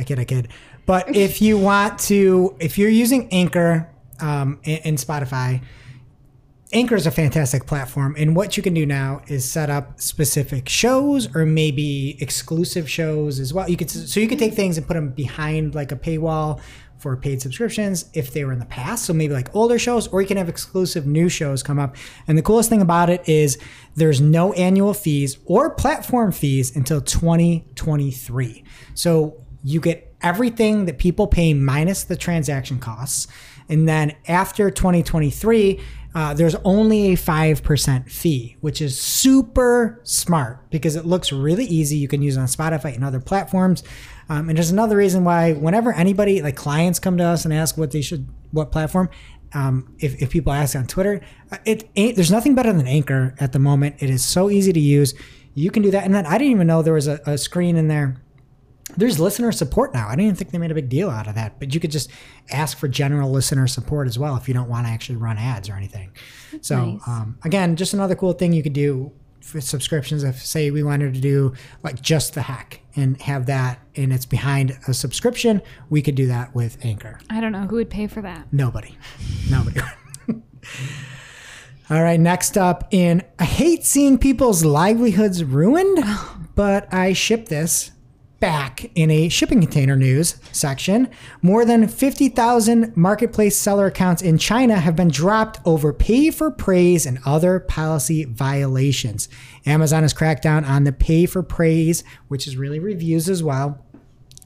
I kid. But if you're using Anchor in Spotify, Anchor is a fantastic platform, and what you can do now is set up specific shows or maybe exclusive shows as well. You can take things and put them behind a paywall for paid subscriptions if they were in the past, so maybe older shows, or you can have exclusive new shows come up. And the coolest thing about it is there's no annual fees or platform fees until 2023. So you get everything that people pay minus the transaction costs. And then after 2023, there's only a 5% fee, which is super smart because it looks really easy. You can use it on Spotify and other platforms. And there's another reason why whenever anybody, clients come to us and ask what platform, if people ask on Twitter, there's nothing better than Anchor at the moment. It is so easy to use. You can do that. And then I didn't even know there was a screen in there. There's listener support now. I didn't even think they made a big deal out of that, but you could just ask for general listener support as well if you don't want to actually run ads or anything. That's so nice. Again, just another cool thing you could do subscriptions. If say we wanted to do like just the hack and have that, and it's behind a subscription, we could do that with Anchor. I don't know who would pay for that. Nobody. All right, next up in, I hate seeing people's livelihoods ruined, but I ship this. Back in a shipping container news section, more than 50,000 marketplace seller accounts in China have been dropped over pay for praise and other policy violations. Amazon has cracked down on the pay for praise, which is really reviews as well,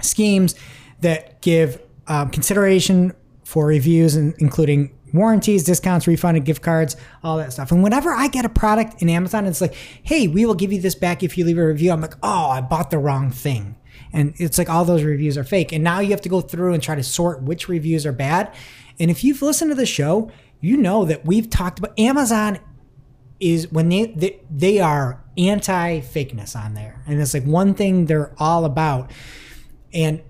schemes that give consideration for reviews, and including warranties, discounts, refunded gift cards, all that stuff. And whenever I get a product in Amazon, it's like, hey, we will give you this back if you leave a review. I'm like, oh, I bought the wrong thing. And it's like all those reviews are fake. And now you have to go through and try to sort which reviews are bad. And if you've listened to the show, you know that we've talked about Amazon is when they are anti-fakeness on there. And it's like one thing they're all about. And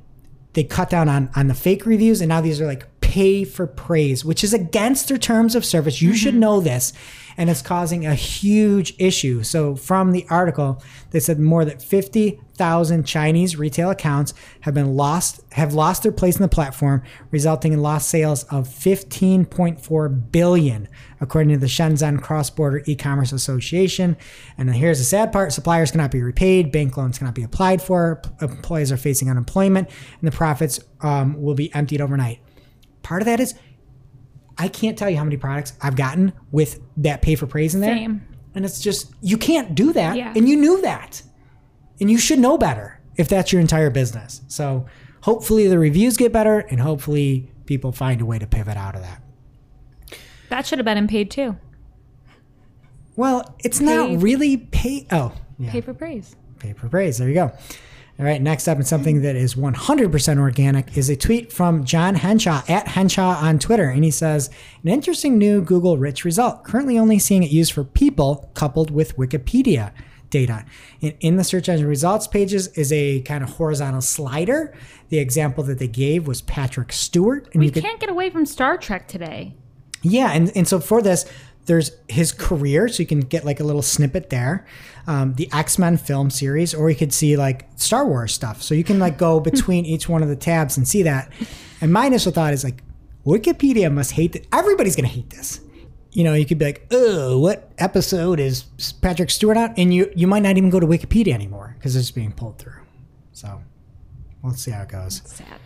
they cut down on the fake reviews. And now these are like pay for praise, which is against their terms of service. You should know this. And it's causing a huge issue. So from the article, they said more than 50,000 Chinese retail accounts have lost their place in the platform, resulting in lost sales of 15.4 billion, according to the Shenzhen Cross-Border E-Commerce Association. And here's the sad part. Suppliers cannot be repaid. Bank loans cannot be applied for. Employees are facing unemployment, and the profits will be emptied overnight. Part of that is, I can't tell you how many products I've gotten with that pay for praise in there. Same. And it's just, you can't do that. Yeah. And you knew that. And you should know better if that's your entire business. So hopefully the reviews get better, and hopefully people find a way to pivot out of that. That should have been in paid too. Well, it's not really pay. Oh, yeah. Pay for praise. Pay for praise. There you go. All right, next up, and something that is 100% organic, is a tweet from John Henshaw, @Henshaw on Twitter. And he says, an interesting new Google rich result, currently only seeing it used for people coupled with Wikipedia data. And in the search engine results pages is a kind of horizontal slider. The example that they gave was Patrick Stewart. And we can't get away from Star Trek today. Yeah, and so for this, there's his career, so you can get like a little snippet there. The X-Men film series, or you could see like Star Wars stuff. So you can like go between each one of the tabs and see that. And my initial thought is like, Wikipedia must hate that. Everybody's going to hate this. You know, you could be like, oh, what episode is Patrick Stewart on? And you might not even go to Wikipedia anymore because it's being pulled through. So we'll see how it goes. That's sad.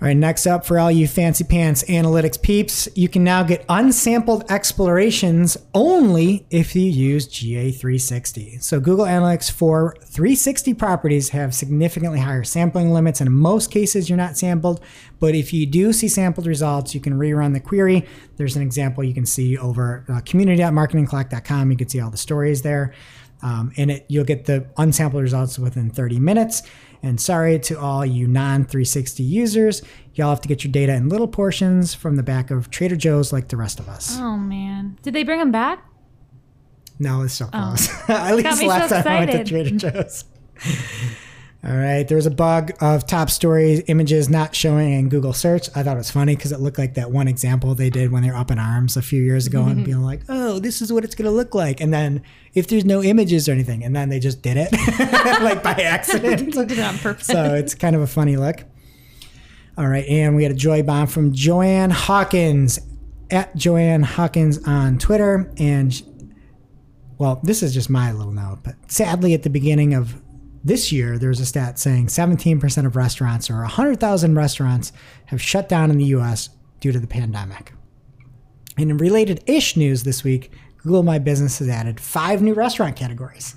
All right, next up, for all you fancy pants analytics peeps, you can now get unsampled explorations only if you use GA360. So Google Analytics for 360 properties have significantly higher sampling limits. In most cases, you're not sampled, but if you do see sampled results, you can rerun the query. There's an example you can see over community.marketingclock.com. You can see all the stories there. And you'll get the unsampled results within 30 minutes. And sorry to all you non-360 users, y'all have to get your data in little portions from the back of Trader Joe's like the rest of us. Oh, man. Did they bring them back? No, it's so close. At least last time I went to Trader Joe's. All right. There was a bug of top story images not showing in Google search. I thought it was funny because it looked like that one example they did when they were up in arms a few years ago and being like, oh, this is what it's going to look like. And then if there's no images or anything, and then they just did it like by accident. Did it on purpose. So it's kind of a funny look. All right. And we had a joy bomb from Joanne Hawkins, @JoanneHawkins on Twitter. And well, this is just my little note, but sadly at the beginning of this year, there was a stat saying 17% of restaurants, or 100,000 restaurants, have shut down in the U.S. due to the pandemic. And in related-ish news this week, Google My Business has added 5 new restaurant categories.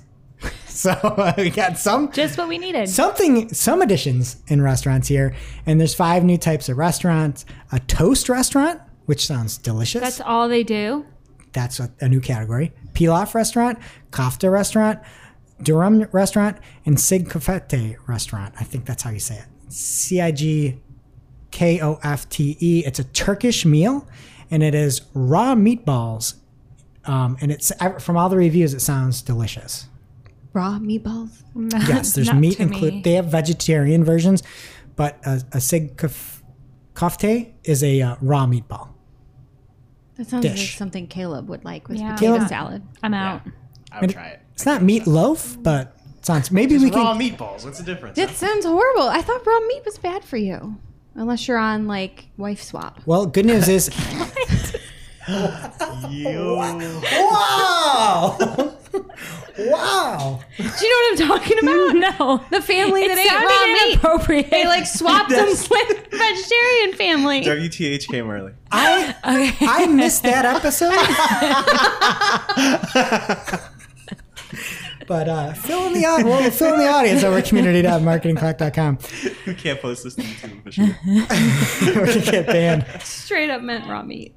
So we got some... just what we needed. Some additions in restaurants here. And there's 5 new types of restaurants. A toast restaurant, which sounds delicious. That's all they do? That's a new category. Pilaf restaurant, kofta restaurant, Durham restaurant, and Sig Kofte restaurant. I think that's how you say it. CIGKOFTE. It's a Turkish meal, and it is raw meatballs. And it's, from all the reviews, it sounds delicious. Raw meatballs? Yes, there's meat included. They have vegetarian versions, but a Sig Kofte is a raw meatball. That sounds like something Caleb would like with potato salad. I'm out. I'll try it. It's not meatloaf, but it sounds... Maybe it's raw meatballs. What's the difference? That sounds horrible. I thought raw meat was bad for you. Unless you're on, like, Wife Swap. Well, good news is... Wow! Wow! Do you know what I'm talking about? No. The family that ate raw meat. They like swapped them with vegetarian family. WTH came early. I missed that episode. But fill in the audience over at community.marketingclock.com. We can't post this on YouTube for sure. We get banned. Straight up meant raw meat.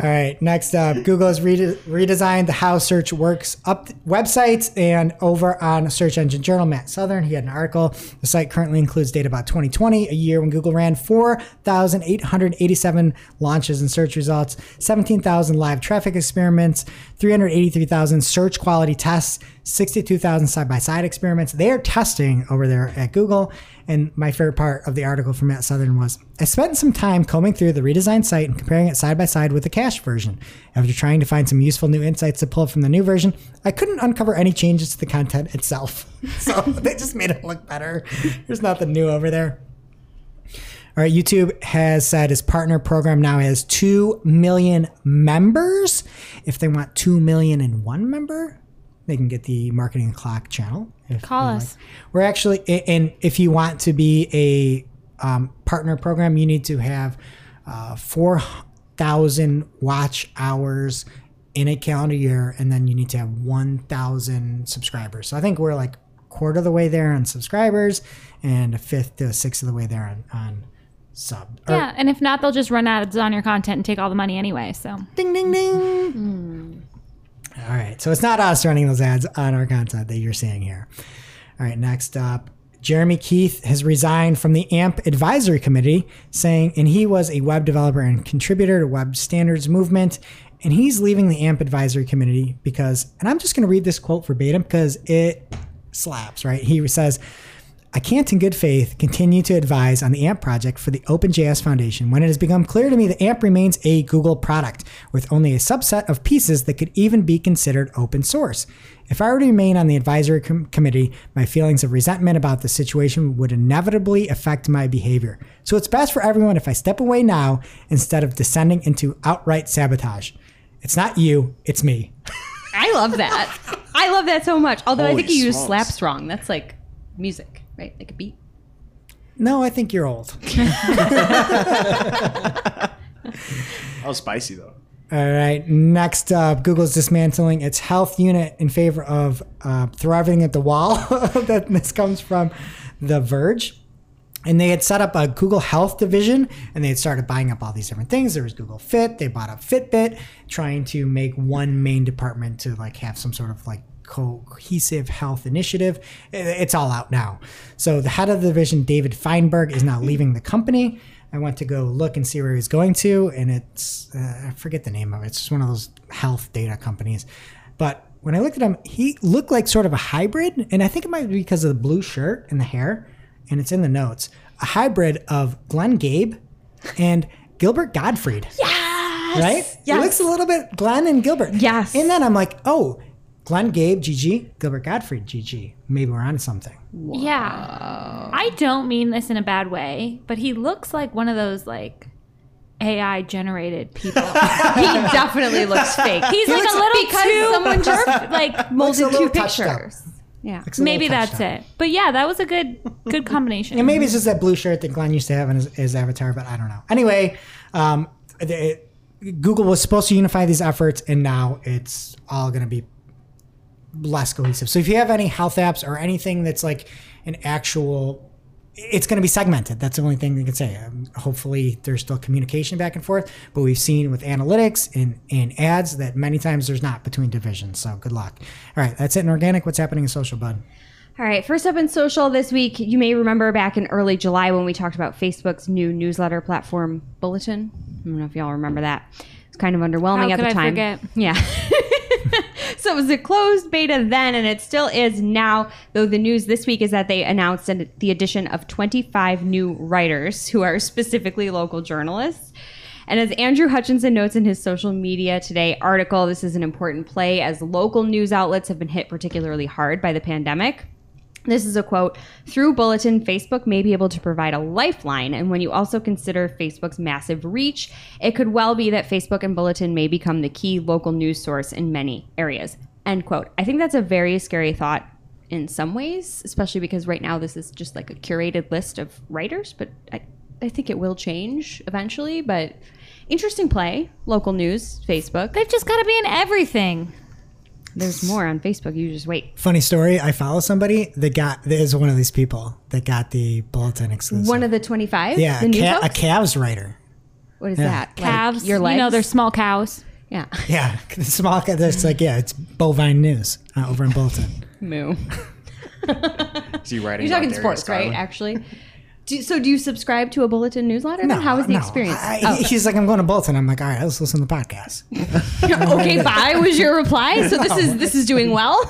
All right, next up, Google has redesigned the how search works up websites, and over on Search Engine Journal, Matt Southern, he had an article. The site currently includes data about 2020, a year when Google ran 4,887 launches and search results, 17,000 live traffic experiments, 383,000 search quality tests, 62,000 side-by-side experiments. They are testing over there at Google. And my favorite part of the article from Matt Southern was, I spent some time combing through the redesigned site and comparing it side by side with the cached version. After trying to find some useful new insights to pull from the new version, I couldn't uncover any changes to the content itself. So they just made it look better. There's nothing new over there. All right, YouTube has said its partner program now has 2 million members. If they want 2 million and one member, they can get the Marketing O'Clock channel. Call us. Like. We're actually, and if you want to be a partner program, you need to have 4,000 watch hours in a calendar year, and then you need to have 1,000 subscribers. So I think we're like a quarter of the way there on subscribers, and a fifth to a sixth of the way there on sub. Yeah, and if not, they'll just run ads on your content and take all the money anyway. So ding, ding, ding. Mm. All right, so it's not us running those ads on our content that you're seeing here. All right, next up, Jeremy Keith has resigned from the AMP Advisory Committee, saying, and he was a web developer and contributor to Web Standards Movement, and he's leaving the AMP Advisory Committee because, and I'm just going to read this quote verbatim because it slaps, right? He says, I can't in good faith continue to advise on the AMP project for the OpenJS Foundation when it has become clear to me that AMP remains a Google product with only a subset of pieces that could even be considered open source. If I were to remain on the advisory committee, my feelings of resentment about the situation would inevitably affect my behavior. So it's best for everyone if I step away now instead of descending into outright sabotage. It's not you, it's me. I love that. I love that so much. Although I think you used slaps wrong. That's like music. Right, like a beat? No, I think you're old. That was spicy, though. All right, next up, Google's dismantling its health unit in favor of throw everything at the wall. This comes from The Verge. And they had set up a Google Health division, and they had started buying up all these different things. There was Google Fit. They bought up Fitbit, trying to make one main department to like have some sort of like cohesive health initiative. It's all out now. So the head of the division, David Feinberg, is now leaving the company. I went to go look and see where he's going to, and it's I forget the name of it. It's just one of those health data companies. But when I looked at him, he looked like sort of a hybrid, and I think it might be because of the blue shirt and the hair, and it's in the notes, a hybrid of Glenn Gabe and Gilbert Gottfried. Yes! Right? Yes. It looks a little bit Glenn and Gilbert. Yes. And then I'm like, oh, Glenn Gabe, GG. Gilbert Gottfried, GG. Maybe we're on to something. Wow. Yeah. I don't mean this in a bad way, but he looks like one of those, like, AI-generated people. He definitely looks fake. He like a little too... Someone just, like, molded two pictures. Yeah. Maybe that's it. But, yeah, that was a good combination. And maybe it's just that blue shirt that Glenn used to have in his avatar, but I don't know. Anyway, Google was supposed to unify these efforts, and now it's all going to be less cohesive. So if you have any health apps or anything that's like an actual, it's going to be segmented. That's the only thing you can say. Hopefully there's still communication back and forth, but we've seen with analytics and ads that many times there's not between divisions. So good luck. All right, that's it in organic. What's happening in social, bud? All right, first up in social this week, you may remember back in early July when we talked about Facebook's new newsletter platform, Bulletin. I don't know if y'all remember that. It's kind of underwhelming at the time. How could I forget? Yeah. So it was a closed beta then, and it still is now, though the news this week is that they announced the addition of 25 new writers who are specifically local journalists. And as Andrew Hutchinson notes in his Social Media Today article, this is an important play as local news outlets have been hit particularly hard by the pandemic. This is a quote, "Through Bulletin, Facebook may be able to provide a lifeline. And when you also consider Facebook's massive reach, it could well be that Facebook and Bulletin may become the key local news source in many areas." End quote. I think that's a very scary thought in some ways, especially because right now this is just like a curated list of writers. But I think it will change eventually. But interesting play, local news, Facebook. They've just got to be in everything. There's more on Facebook. You just wait. Funny story. I follow somebody that got, is one of these people that got the Bulletin exclusive. One of the 25? Yeah. The a Cavs writer. What is that? Cavs. Like your legs? You know, they're small cows. Yeah. Yeah. The small cow. That's like, yeah, it's bovine news over in Bulletin. Moo. Is he writing? You're talking sports, right? Actually. Do you subscribe to a Bulletin newsletter? No, how was the experience? He's like, I'm going to Bulletin. I'm like, all right, let's listen to the podcast. Okay, bye was your reply. So this is doing well.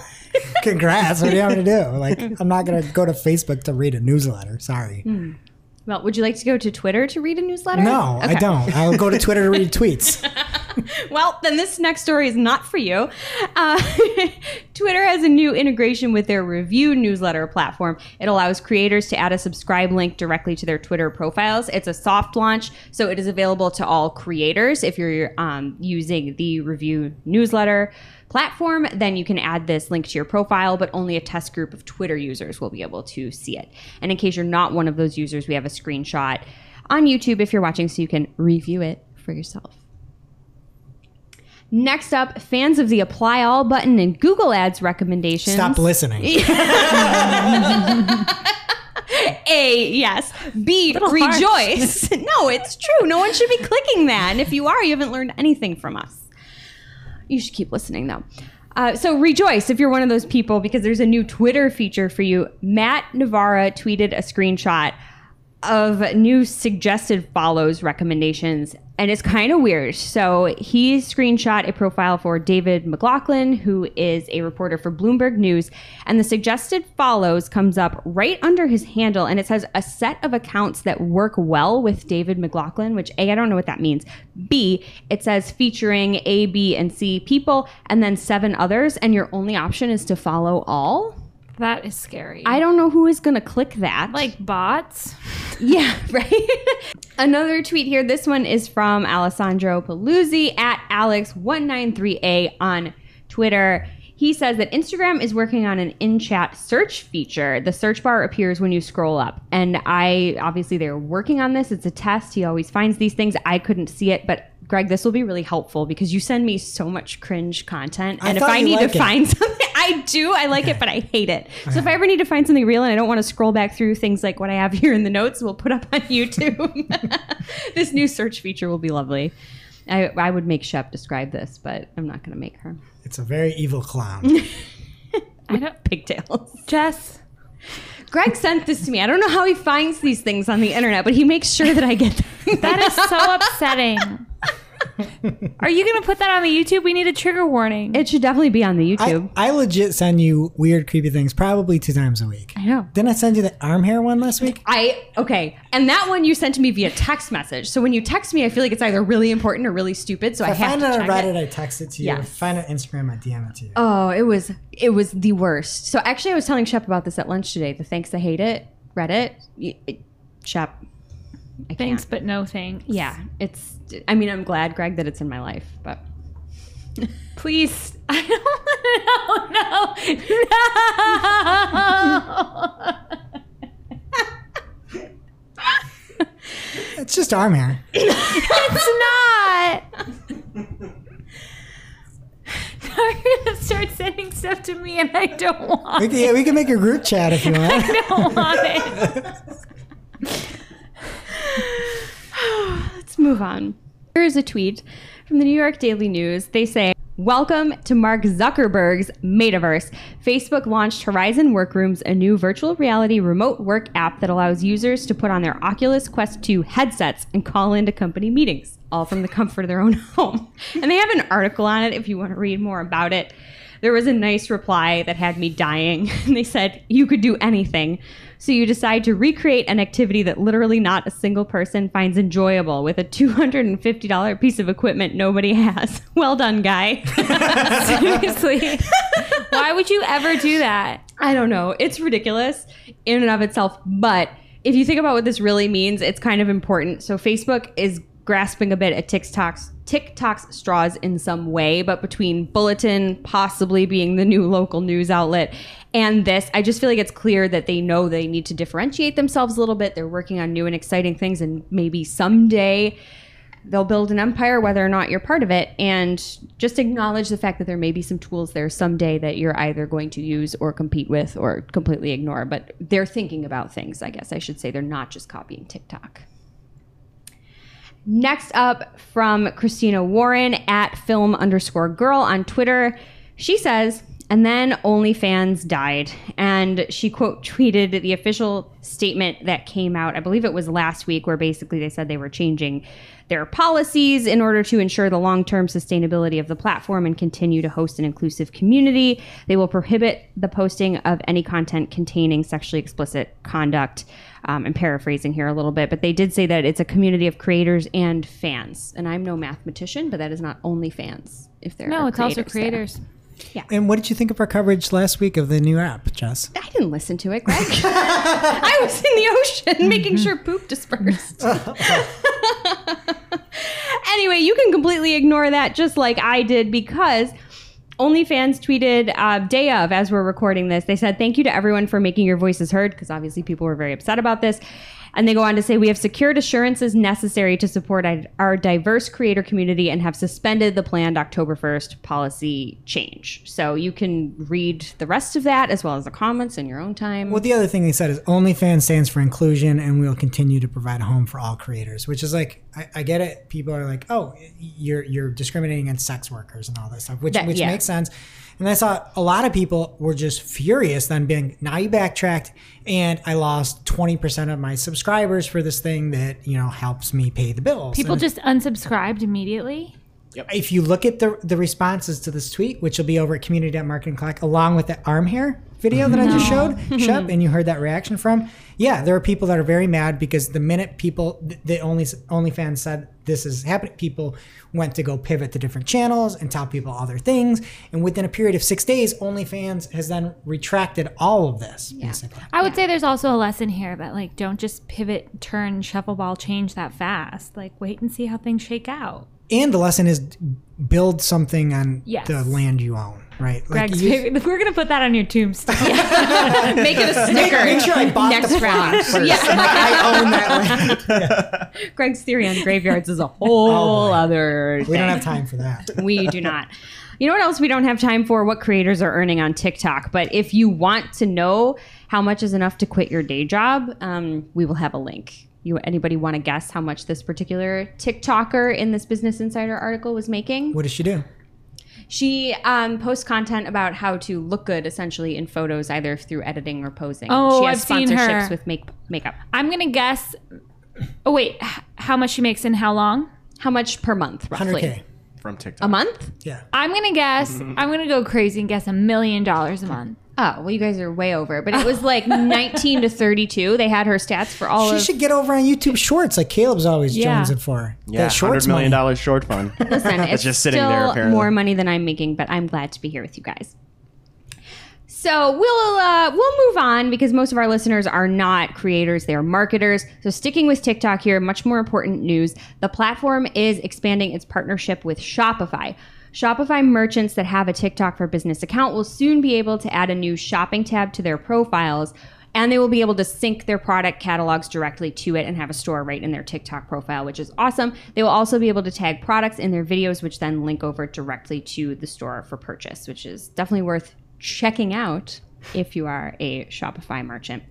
Congrats. What do you want me to do? Like, I'm not going to go to Facebook to read a newsletter. Sorry. Mm. Well, would you like to go to Twitter to read a newsletter? No, okay. I don't. I'll go to Twitter to read tweets. Well, then this next story is not for you. Twitter has a new integration with their review newsletter platform. It allows creators to add a subscribe link directly to their Twitter profiles. It's a soft launch, so it is available to all creators. If you're using the review newsletter platform, then you can add this link to your profile, but only a test group of Twitter users will be able to see it. And in case you're not one of those users, we have a screenshot on YouTube if you're watching, so you can review it for yourself. Next up, fans of the Apply All button in Google Ads recommendations. Stop listening. A, yes. B, rejoice. No, it's true. No one should be clicking that. And if you are, you haven't learned anything from us. You should keep listening, though. So rejoice if you're one of those people, because there's a new Twitter feature for you. Matt Navarra tweeted a screenshot of new suggested follows recommendations. And it's kind of weird. So he screenshot a profile for David McLaughlin, who is a reporter for Bloomberg News. And the suggested follows comes up right under his handle. And it says a set of accounts that work well with David McLaughlin, which A, I don't know what that means. B, it says featuring A, B, and C people, and then 7 others. And your only option is to follow all. That is scary. I don't know who is going to click that. Like bots? Yeah, right? Another tweet here. This one is from Alessandro Paluzzi at Alex193A on Twitter. He says that Instagram is working on an in-chat search feature. The search bar appears when you scroll up. And obviously they're working on this. It's a test. He always finds these things. I couldn't see it, but Greg, this will be really helpful because you send me so much cringe content. And if I need to find something, I do. I like it, but I hate it. So if I ever need to find something real and I don't want to scroll back through things like what I have here in the notes, we'll put up on YouTube. This new search feature will be lovely. I would make Shep describe this, but I'm not going to make her. It's a very evil clown. I don't pigtails. Jess. Greg sent this to me. I don't know how he finds these things on the internet, but he makes sure that I get them. That is so upsetting. Are you going to put that on the YouTube? We need a trigger warning. It should definitely be on the YouTube. I legit send you weird, creepy things probably 2 times a week. I know. Didn't I send you the arm hair one last week? Okay. And that one you sent to me via text message. So when you text me, I feel like it's either really important or really stupid. So I have to check it. If I find it on Reddit, I text it to you. Yes. If I find it on Instagram, I DM it to you. Oh, it was the worst. So actually, I was telling Shep about this at lunch today. The thanks I hate it, Reddit, Shep. Thanks, but no thanks. Yeah, I'm glad, Greg, that it's in my life, but please, I don't know. No. It's just arm hair. It's not. You're going to start sending stuff to me, and I don't want it. Yeah, we can make a group chat if you want. I don't want it. Let's move on. Here is a tweet from the New York Daily News. They say, "Welcome to Mark Zuckerberg's metaverse. Facebook launched Horizon Workrooms, a new virtual reality remote work app that allows users to put on their Oculus Quest 2 headsets and call into company meetings, all from the comfort of their own home." And they have an article on it if you want to read more about it. There was a nice reply that had me dying. And they said, you could do anything. So you decide to recreate an activity that literally not a single person finds enjoyable with a $250 piece of equipment nobody has. Well done, guy. Seriously. Why would you ever do that? I don't know. It's ridiculous in and of itself. But if you think about what this really means, it's kind of important. So Facebook is grasping a bit at TikTok's straws in some way, but between Bulletin possibly being the new local news outlet and this, I just feel like it's clear that they know they need to differentiate themselves a little bit. They're working on new and exciting things, and maybe someday they'll build an empire, whether or not you're part of it. And just acknowledge the fact that there may be some tools there someday that you're either going to use or compete with or completely ignore. But they're thinking about things, I guess I should say. They're not just copying TikTok. Next up, from Christina Warren at film_girl on Twitter. She says, and then OnlyFans died. And she quote tweeted the official statement that came out, I believe it was last week, where basically they said they were changing their policies in order to ensure the long-term sustainability of the platform and continue to host an inclusive community. They will prohibit the posting of any content containing sexually explicit conduct. I'm paraphrasing here a little bit, but they did say that it's a community of creators and fans. And I'm no mathematician, but that is not OnlyFans. If there no, are it's also creators. There. Yeah. And what did you think of our coverage last week of the new app, Jess? I didn't listen to it, Greg. I was in the ocean making sure poop dispersed. Anyway, you can completely ignore that just like I did, because OnlyFans tweeted day of, as we're recording this, they said, thank you to everyone for making your voices heard, because obviously people were very upset about this. And they go on to say, we have secured assurances necessary to support our diverse creator community and have suspended the planned October 1st policy change. So you can read the rest of that as well as the comments in your own time. Well, the other thing they said is OnlyFans stands for inclusion, and we will continue to provide a home for all creators, which is like, I get it. People are like, oh, you're discriminating against sex workers and all this stuff, which makes sense. And I saw a lot of people were just furious then being, now you backtracked and I lost 20% of my subscribers for this thing that, you know, helps me pay the bills. People and just unsubscribed immediately. Yep. If you look at the responses to this tweet, which will be over at community.marketingclock, along with the arm hair video that I just showed, Shep, and you heard that reaction from. Yeah, there are people that are very mad because the minute people, the OnlyFans said this is happening, people went to go pivot to different channels and tell people other things. And within a period of 6 days, OnlyFans has then retracted all of this, basically. I would say there's also a lesson here about, like, don't just pivot, turn, shuffle ball, change that fast. Like, wait and see how things shake out. And the lesson is build something on the land you own, right? Like we're going to put that on your tombstone. Yeah. Make it a sticker. Make sure I bought next the round. Yeah. I own that land. Yeah. Greg's theory on graveyards is a whole other thing. We don't have time for that. We do not. You know what else we don't have time for? What creators are earning on TikTok. But if you want to know how much is enough to quit your day job, we will have a link. Anybody want to guess how much this particular TikToker in this Business Insider article was making? What does she do? She posts content about how to look good, essentially, in photos, either through editing or posing. Oh, she has I've seen her. Sponsorships with makeup. I'm going to guess. Oh, wait. How much she makes and how long? How much per month, roughly? $100K from TikTok. A month? Yeah. I'm going to guess. I'm going to go crazy and guess $1 million a month. Oh, well, you guys are way over. But it was like 19 to 32. They had her stats for all She should get over on YouTube Shorts like Caleb's always joins it for. Yeah, $100 million money. Short fund. Listen, it's just sitting still there, apparently. More money than I'm making, but I'm glad to be here with you guys. So we'll move on, because most of our listeners are not creators, they are marketers. So sticking with TikTok here, much more important news. The platform is expanding its partnership with Shopify. Shopify merchants that have a TikTok for Business account will soon be able to add a new shopping tab to their profiles, and they will be able to sync their product catalogs directly to it and have a store right in their TikTok profile, which is awesome. They will also be able to tag products in their videos, which then link over directly to the store for purchase, which is definitely worth checking out if you are a Shopify merchant.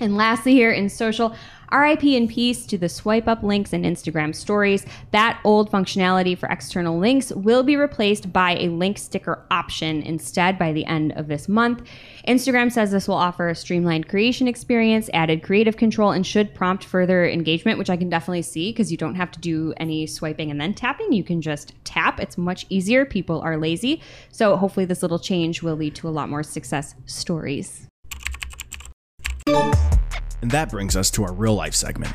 And lastly here in social, RIP in peace to the swipe up links in Instagram stories. That old functionality for external links will be replaced by a link sticker option instead by the end of this month. Instagram says this will offer a streamlined creation experience, added creative control, and should prompt further engagement, which I can definitely see because you don't have to do any swiping and then tapping. You can just tap. It's much easier. People are lazy. So hopefully this little change will lead to a lot more success stories. And that brings us to our real life segment.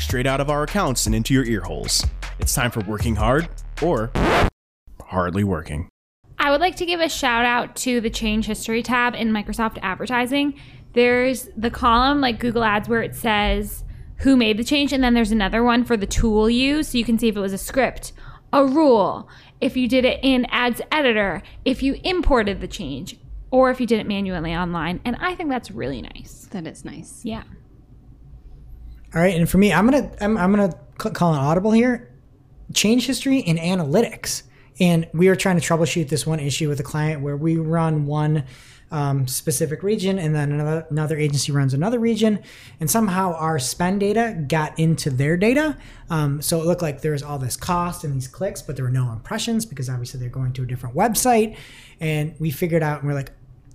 Straight out of our accounts and into your ear holes. It's time for working hard or hardly working. I would like to give a shout out to the change history tab in Microsoft Advertising. There's the column like Google Ads where it says who made the change, and then there's another one for the tool used, so you can see if it was a script, a rule, if you did it in Ads Editor, if you imported the change, or if you did it manually online. And I think that's really nice. That is nice. Yeah. All right. And for me, I'm gonna call an audible here. Change history in analytics. And we are trying to troubleshoot this one issue with a client where we run one specific region and then another agency runs another region. And somehow our spend data got into their data. So it looked like there was all this cost and these clicks, but there were no impressions because obviously they're going to a different website. And we figured out, and we're like,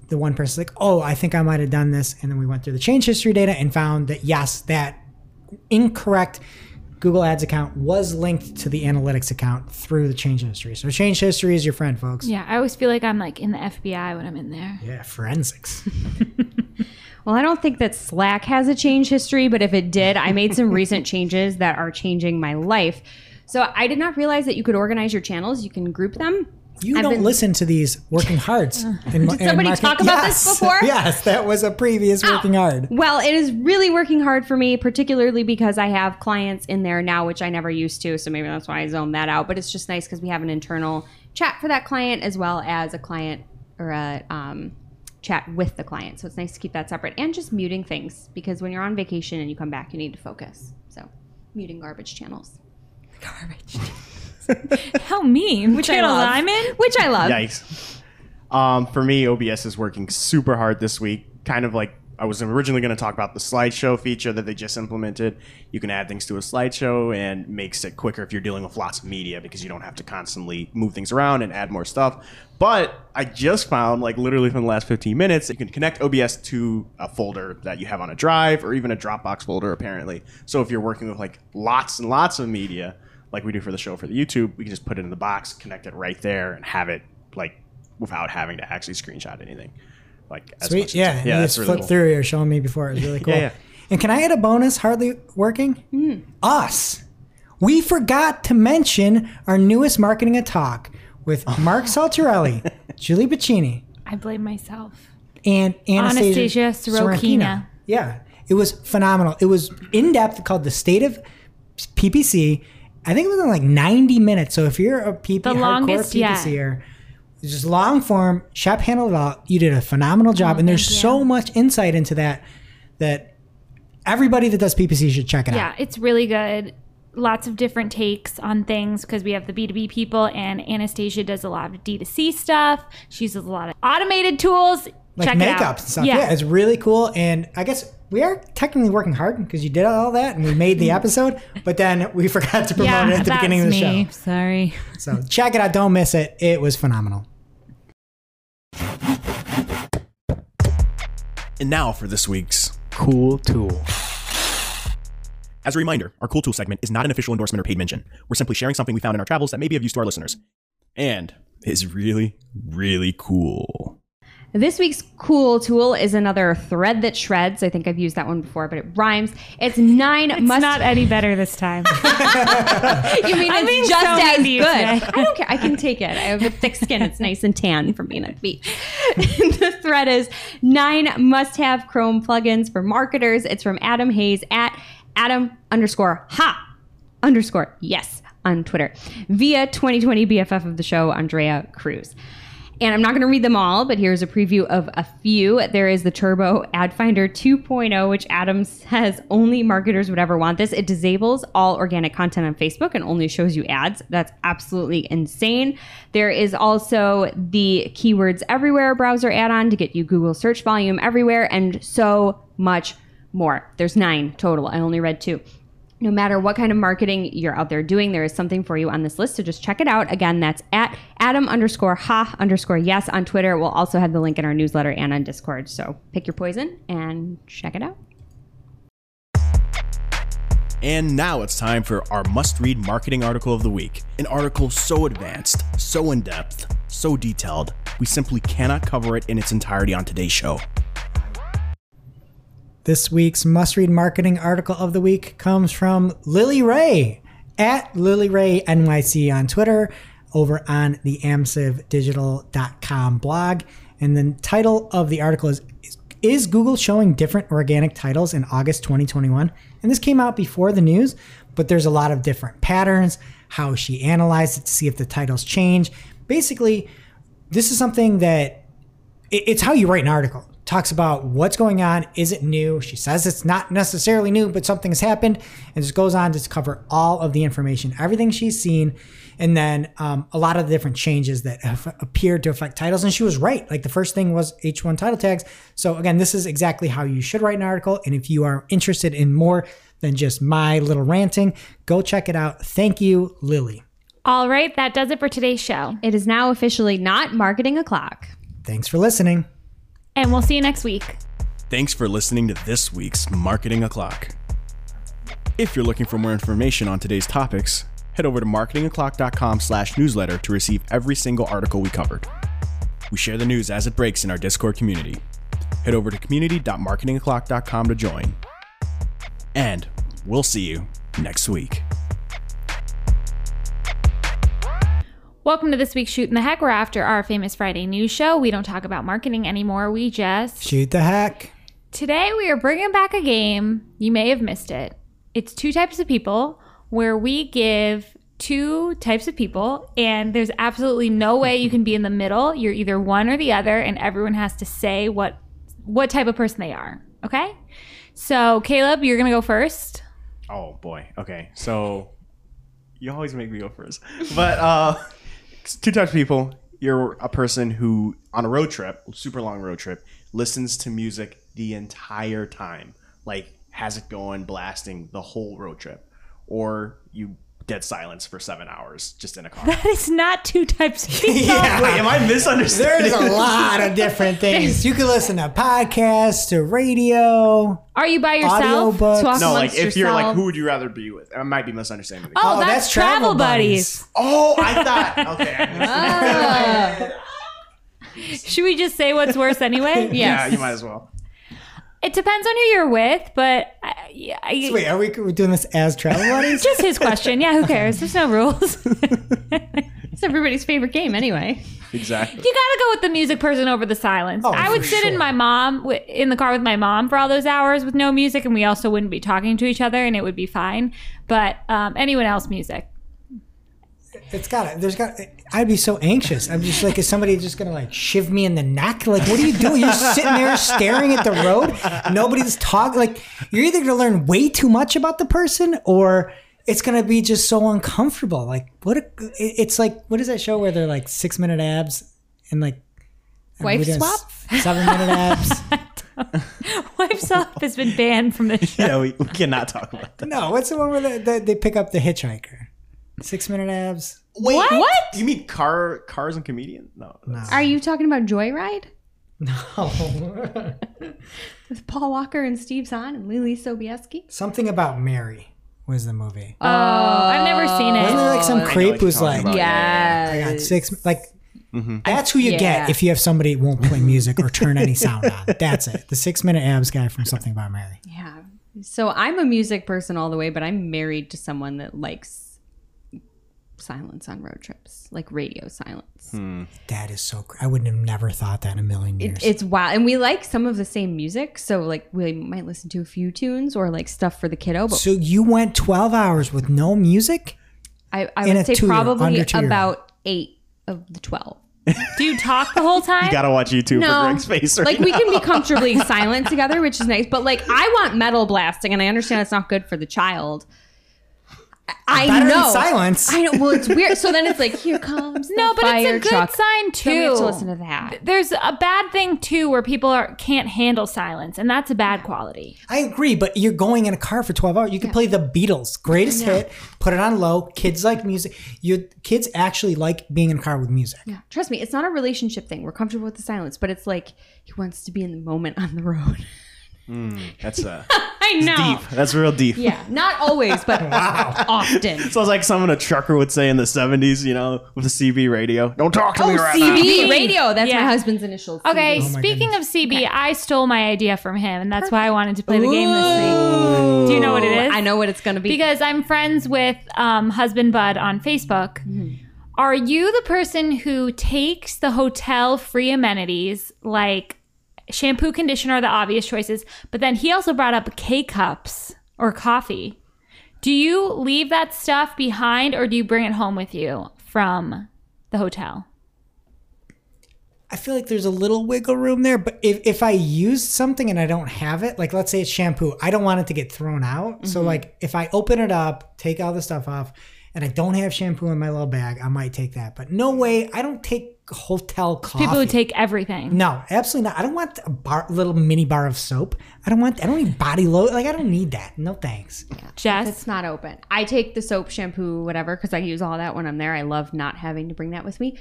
the one person's like, oh, I think I might have done this. And then we went through the change history data and found that, yes, that incorrect Google Ads account was linked to the analytics account through the change history. So change history is your friend, folks. Yeah, I always feel like I'm like in the FBI when I'm in there. Yeah, forensics. Well, I don't think that Slack has a change history, but if it did, I made some recent changes that are changing my life. So I did not realize that you could organize your channels. You can group them. Listen to these working hards. Did somebody talk about this before? Yes, that was a previous working hard. Well, it is really working hard for me, particularly because I have clients in there now, which I never used to. So maybe that's why I zoned that out. But it's just nice because we have an internal chat for that client as well as a client or a chat with the client. So it's nice to keep that separate. And just muting things, because when you're on vacation and you come back, you need to focus. So muting garbage channels. Garbage channels. How mean. Which channel I'm in? Which I love. Yikes. For me, OBS is working super hard this week. Kind of like I was originally going to talk about the slideshow feature that they just implemented. You can add things to a slideshow and makes it quicker if you're dealing with lots of media because you don't have to constantly move things around and add more stuff. But I just found, like literally from the last 15 minutes, you can connect OBS to a folder that you have on a drive or even a Dropbox folder apparently. So if you're working with like lots and lots of media, like we do for the show for the YouTube, we can just put it in the box, connect it right there, and have it like without having to actually screenshot anything. Like as sweet, much yeah, as, yeah. You just really flip cool. through. You were showing me before. It was really cool. Yeah. And can I add a bonus? Hardly working. Us. We forgot to mention our newest Marketing O'Clock with Mark Saltarelli, Julie Bicini. I blame myself. And Anastasia Sorokina. Yeah, it was phenomenal. It was in depth, called the State of PPC. I think it was like 90 minutes. So if you're a hardcore PPCer, it's just long form, Shep handled it all. You did a phenomenal job. And there's so much insight into that everybody that does PPC should check it out. Yeah, it's really good. Lots of different takes on things because we have the B2B people, and Anastasia does a lot of D2C stuff. She uses a lot of automated tools. Like check makeup it out. And stuff. Yeah, it's really cool. And I guess we are technically working hard because you did all that and we made the episode, but then we forgot to promote it at the beginning of the show. Sorry. So check it out. Don't miss it. It was phenomenal. And now for this week's Cool Tool. As a reminder, our Cool Tool segment is not an official endorsement or paid mention. We're simply sharing something we found in our travels that may be of use to our listeners and is really, really cool. This week's Cool Tool is another thread that shreds. I think I've used that one before, but it rhymes. It's nine must... It's not any better this time. You mean it's just so as good? I don't care. I can take it. I have a thick skin. It's nice and tan from being at the beach. The thread is 9 must-have Chrome plugins for marketers. It's from Adam Hayes at Adam_ha_yes on Twitter via 2020 BFF of the show, Andrea Cruz. And I'm not going to read them all, but here's a preview of a few. There is the Turbo Ad Finder 2.0, which Adam says only marketers would ever want this. It disables all organic content on Facebook and only shows you ads. That's absolutely insane. There is also the Keywords Everywhere browser add-on to get you Google search volume everywhere, and so much more. There's 9 total. I only read 2. No matter what kind of marketing you're out there doing, there is something for you on this list. So just check it out. Again, that's at Adam_Ha_yes on Twitter. We'll also have the link in our newsletter and on Discord. So pick your poison and check it out. And now it's time for our must-read marketing article of the week. An article so advanced, so in-depth, so detailed, we simply cannot cover it in its entirety on today's show. This week's must-read marketing article of the week comes from Lily Ray, at Lily Ray NYC on Twitter, over on the amcivdigital.com blog. And the title of the article is Google showing different organic titles in August 2021? And this came out before the news, but there's a lot of different patterns, how she analyzed it to see if the titles change. Basically, this is something that it's how you write an article. Talks about what's going on. Is it new? She says it's not necessarily new, but something has happened, and just goes on to cover all of the information, everything she's seen, and then a lot of the different changes that have appeared to affect titles. And she was right. Like, the first thing was H1 title tags. So again, this is exactly how you should write an article. And if you are interested in more than just my little ranting, go check it out. Thank you, Lily. All right, that does it for today's show. It is now officially not Marketing O'Clock. Thanks for listening. And we'll see you next week. Thanks for listening to this week's Marketing O'Clock. If you're looking for more information on today's topics, head over to marketingoclock.com/newsletter to receive every single article we covered. We share the news as it breaks in our Discord community. Head over to community.marketingoclock.com to join. And we'll see you next week. Welcome to this week's Shootin' the Heck. We're after our famous Friday news show. We don't talk about marketing anymore. We just... shoot the heck. Today, we are bringing back a game. You may have missed it. It's two types of people, where we give two types of people, and there's absolutely no way you can be in the middle. You're either one or the other, and everyone has to say what type of person they are. Okay? So, Caleb, you're going to go first. Oh, boy. Okay. So, you always make me go first. But... two types of people. You're a person who, on a road trip, super long road trip, listens to music the entire time. Like, has it going, blasting the whole road trip. Or you dead silence for 7 hours just in a car. That is not two types of people. Yeah. Wait, am I misunderstanding? There's a lot of different things. You can listen to podcasts, to radio. Are you by yourself? Audiobooks. No, like, if yourself. You're like, who would you rather be with? I might be misunderstanding. Oh, that's travel buddies. Oh, I thought. Okay. Should we just say what's worse anyway? Yes. Yeah, you might as well. It depends on who you're with, but... So wait, are we doing this as travel buddies? Just his question. Yeah, who cares? There's no rules. It's everybody's favorite game anyway. Exactly. You got to go with the music person over the silence. Oh, I would sit in the car with my mom for all those hours with no music, and we also wouldn't be talking to each other, and it would be fine. But anyone else, music. I'd be so anxious. I'm just like, is somebody just going to like shiv me in the neck? Like, what are you doing? You're sitting there staring at the road. Nobody's talking. Like, you're either going to learn way too much about the person, or it's going to be just so uncomfortable. Like, it's like, what is that show where they're like 6-minute abs and like Wife Swap? 7-minute abs. Wife Swap has been banned from the show. Yeah, we cannot talk about that. No, what's the one where they pick up the hitchhiker? 6-minute abs. Wait, what? You mean cars and comedians? No. Are you talking about Joyride? No. With Paul Walker and Steve Zahn and Lily Sobieski? Something About Mary was the movie. Oh, I've never seen it. Wasn't there like some creep who's like, yeah, I got 6, like, mm-hmm. That's who you get if you have somebody who won't play music or turn any sound on. That's it. The 6-minute abs guy from Something About Mary. Yeah. So I'm a music person all the way, but I'm married to someone that likes silence on road trips, like radio silence. That is so I wouldn't have never thought that in a million years. It's wild, and we like some of the same music, so like we might listen to a few tunes or like stuff for the kiddo. But so you went 12 hours with no music? I would say probably about 8 of the 12. Do you talk the whole time? You gotta watch YouTube for Greg's face. Right, like we can be comfortably silent together, which is nice, but like I want metal blasting, and I understand it's not good for the child. I better know. Than silence. I know. Well, it's weird. So then it's like, here comes the no, but fire it's a truck. Good sign too. So we have to listen to that. There's a bad thing too, where people can't handle silence, and that's a bad quality. I agree, but you're going in a car for 12 hours. You can play the Beatles' greatest hit, put it on low. Kids like music. Your kids actually like being in a car with music. Yeah, trust me, it's not a relationship thing. We're comfortable with the silence, but it's like he wants to be in the moment on the road. That's I know. Deep. That's real deep. Yeah, not always, but wow. often. Sounds like something a trucker would say in the 70s, you know, with the CB radio. Don't talk to me right now. CB radio. That's my husband's initials. Okay, speaking of CB, I stole my idea from him, and that's why I wanted to play the game this week. Do you know what it is? I know what it's going to be. Because I'm friends with Husband Bud on Facebook. Mm-hmm. Are you the person who takes the hotel free amenities, like shampoo, conditioner are the obvious choices, but then he also brought up K-cups or coffee. Do you leave that stuff behind, or do you bring it home with you from the hotel? I feel like there's a little wiggle room there, but if I use something and I don't have it, like let's say it's shampoo, I don't want it to get thrown out. Mm-hmm. So like if I open it up, take all the stuff off, and I don't have shampoo in my little bag, I might take that. But no way, I don't take hotel coffee. People who take everything. No, absolutely not. I don't want a little mini bar of soap. I don't need body lotion. Like, I don't need that. No thanks. Yeah. Jess? It's not open. I take the soap, shampoo, whatever, because I use all that when I'm there. I love not having to bring that with me.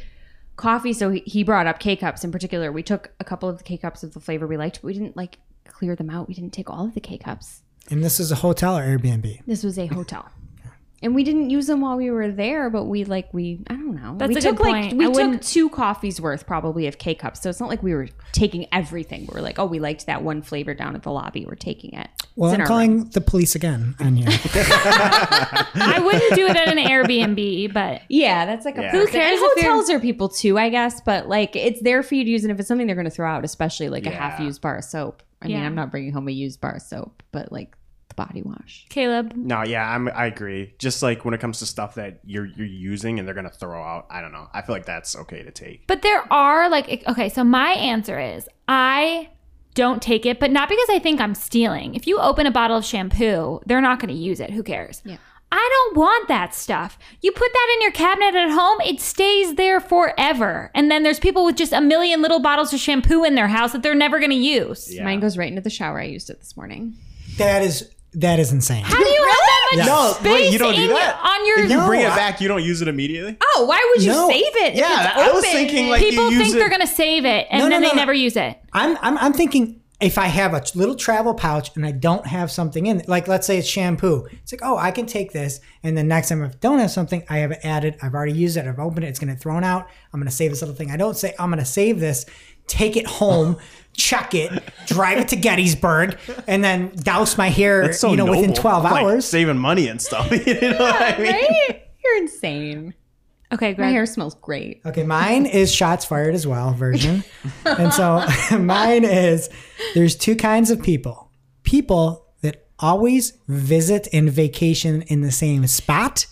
Coffee, so he brought up K-cups in particular. We took a couple of the K-cups of the flavor we liked, but we didn't, like, clear them out. We didn't take all of the K-cups. And this is a hotel or Airbnb? This was a hotel. And we didn't use them while we were there, but we I don't know. That's we a took good point. Like, we took 2 coffees worth probably of K-cups. So it's not like we were taking everything. We were like, oh, we liked that one flavor down at the lobby. We're taking it. Well, I'm calling the police again on you. I wouldn't do it at an Airbnb, but. Yeah, that's like a. Who cares? Hotels are people too, I guess. But like, it's there for you to use. And if it's something they're going to throw out, especially like a half-used bar of soap. I mean, I'm not bringing home a used bar of soap, but like. Body wash. Caleb? No, yeah, I agree. Just like when it comes to stuff that you're using and they're going to throw out, I don't know. I feel like that's okay to take. But there are like, okay, so my answer is I don't take it, but not because I think I'm stealing. If you open a bottle of shampoo, they're not going to use it. Who cares? Yeah. I don't want that stuff. You put that in your cabinet at home, it stays there forever. And then there's people with just a million little bottles of shampoo in their house that they're never going to use. Yeah. Mine goes right into the shower. I used it this morning. That is insane. How do you have that much space? Wait, you don't do that. On your if you bring it back, you don't use it immediately? Oh, why would you save it? Yeah, I was thinking like people you use think it. They're going to save it and then they never use it. I'm thinking if I have a little travel pouch and I don't have something in it, like let's say it's shampoo. It's like, oh, I can take this. And the next time I don't have something, I have it added. I've already used it. I've opened it. It's going to get thrown out. I'm going to save this little thing. I don't say I'm going to save this. Take it home, chuck it, drive it to Gettysburg, and then douse my hair, so within 12 hours. Like saving money and stuff. You know what I mean? Right? You're insane. Okay, Greg. My hair smells great. Okay, mine is shots fired as well version. And so mine is there's 2 kinds of people. People that always visit and vacation in the same spot.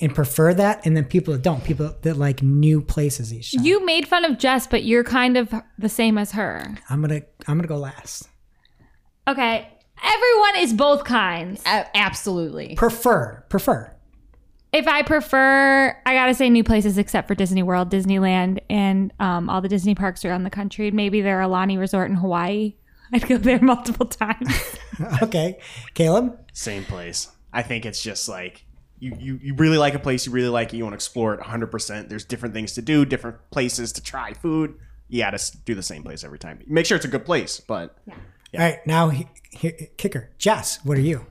And prefer that, and then people that don't, people that like new places each time. You made fun of Jess, but you're kind of the same as her. I'm gonna go last. Okay, everyone is both kinds. Absolutely. Prefer. If I prefer, I gotta say new places except for Disney World, Disneyland, and all the Disney parks around the country. Maybe their Alani Resort in Hawaii. I'd go there multiple times. Okay, Caleb. Same place. I think it's just like. You really like a place, you really like it, you want to explore it 100%. There's different things to do, different places to try food. You got to do the same place every time. Make sure it's a good place, but... Yeah. All right, now, kicker. Jess, what are you?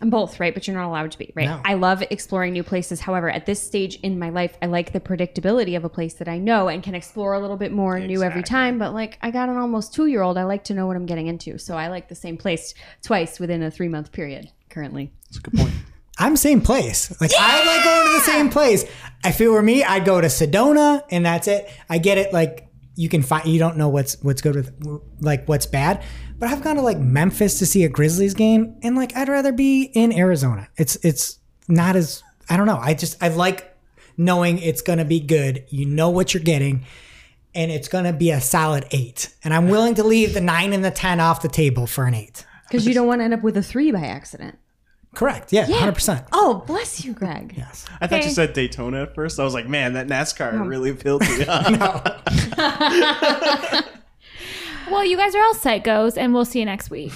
I'm both, right? But you're not allowed to be, right? No. I love exploring new places. However, at this stage in my life, I like the predictability of a place that I know and can explore a little bit more and new every time. But like, I got an almost 2-year-old. I like to know what I'm getting into. So I like the same place twice within a 3-month period currently. That's a good point. I'm same place. Like I like going to the same place. If it were me, I'd go to Sedona and that's it. I get it. Like you can find, you don't know what's good with like what's bad, but I've gone to like Memphis to see a Grizzlies game. And like, I'd rather be in Arizona. It's not as, I don't know. I like knowing it's going to be good. You know what you're getting and it's going to be a solid 8. And I'm willing to leave the 9 and the 10 off the table for an 8. Cause you don't want to end up with a 3 by accident. Correct. Yeah, 100%. Oh, bless you, Greg. Yes. I thought you said Daytona at first. I was like, man, that NASCAR really appealed to me. Well, you guys are all psychos, and we'll see you next week.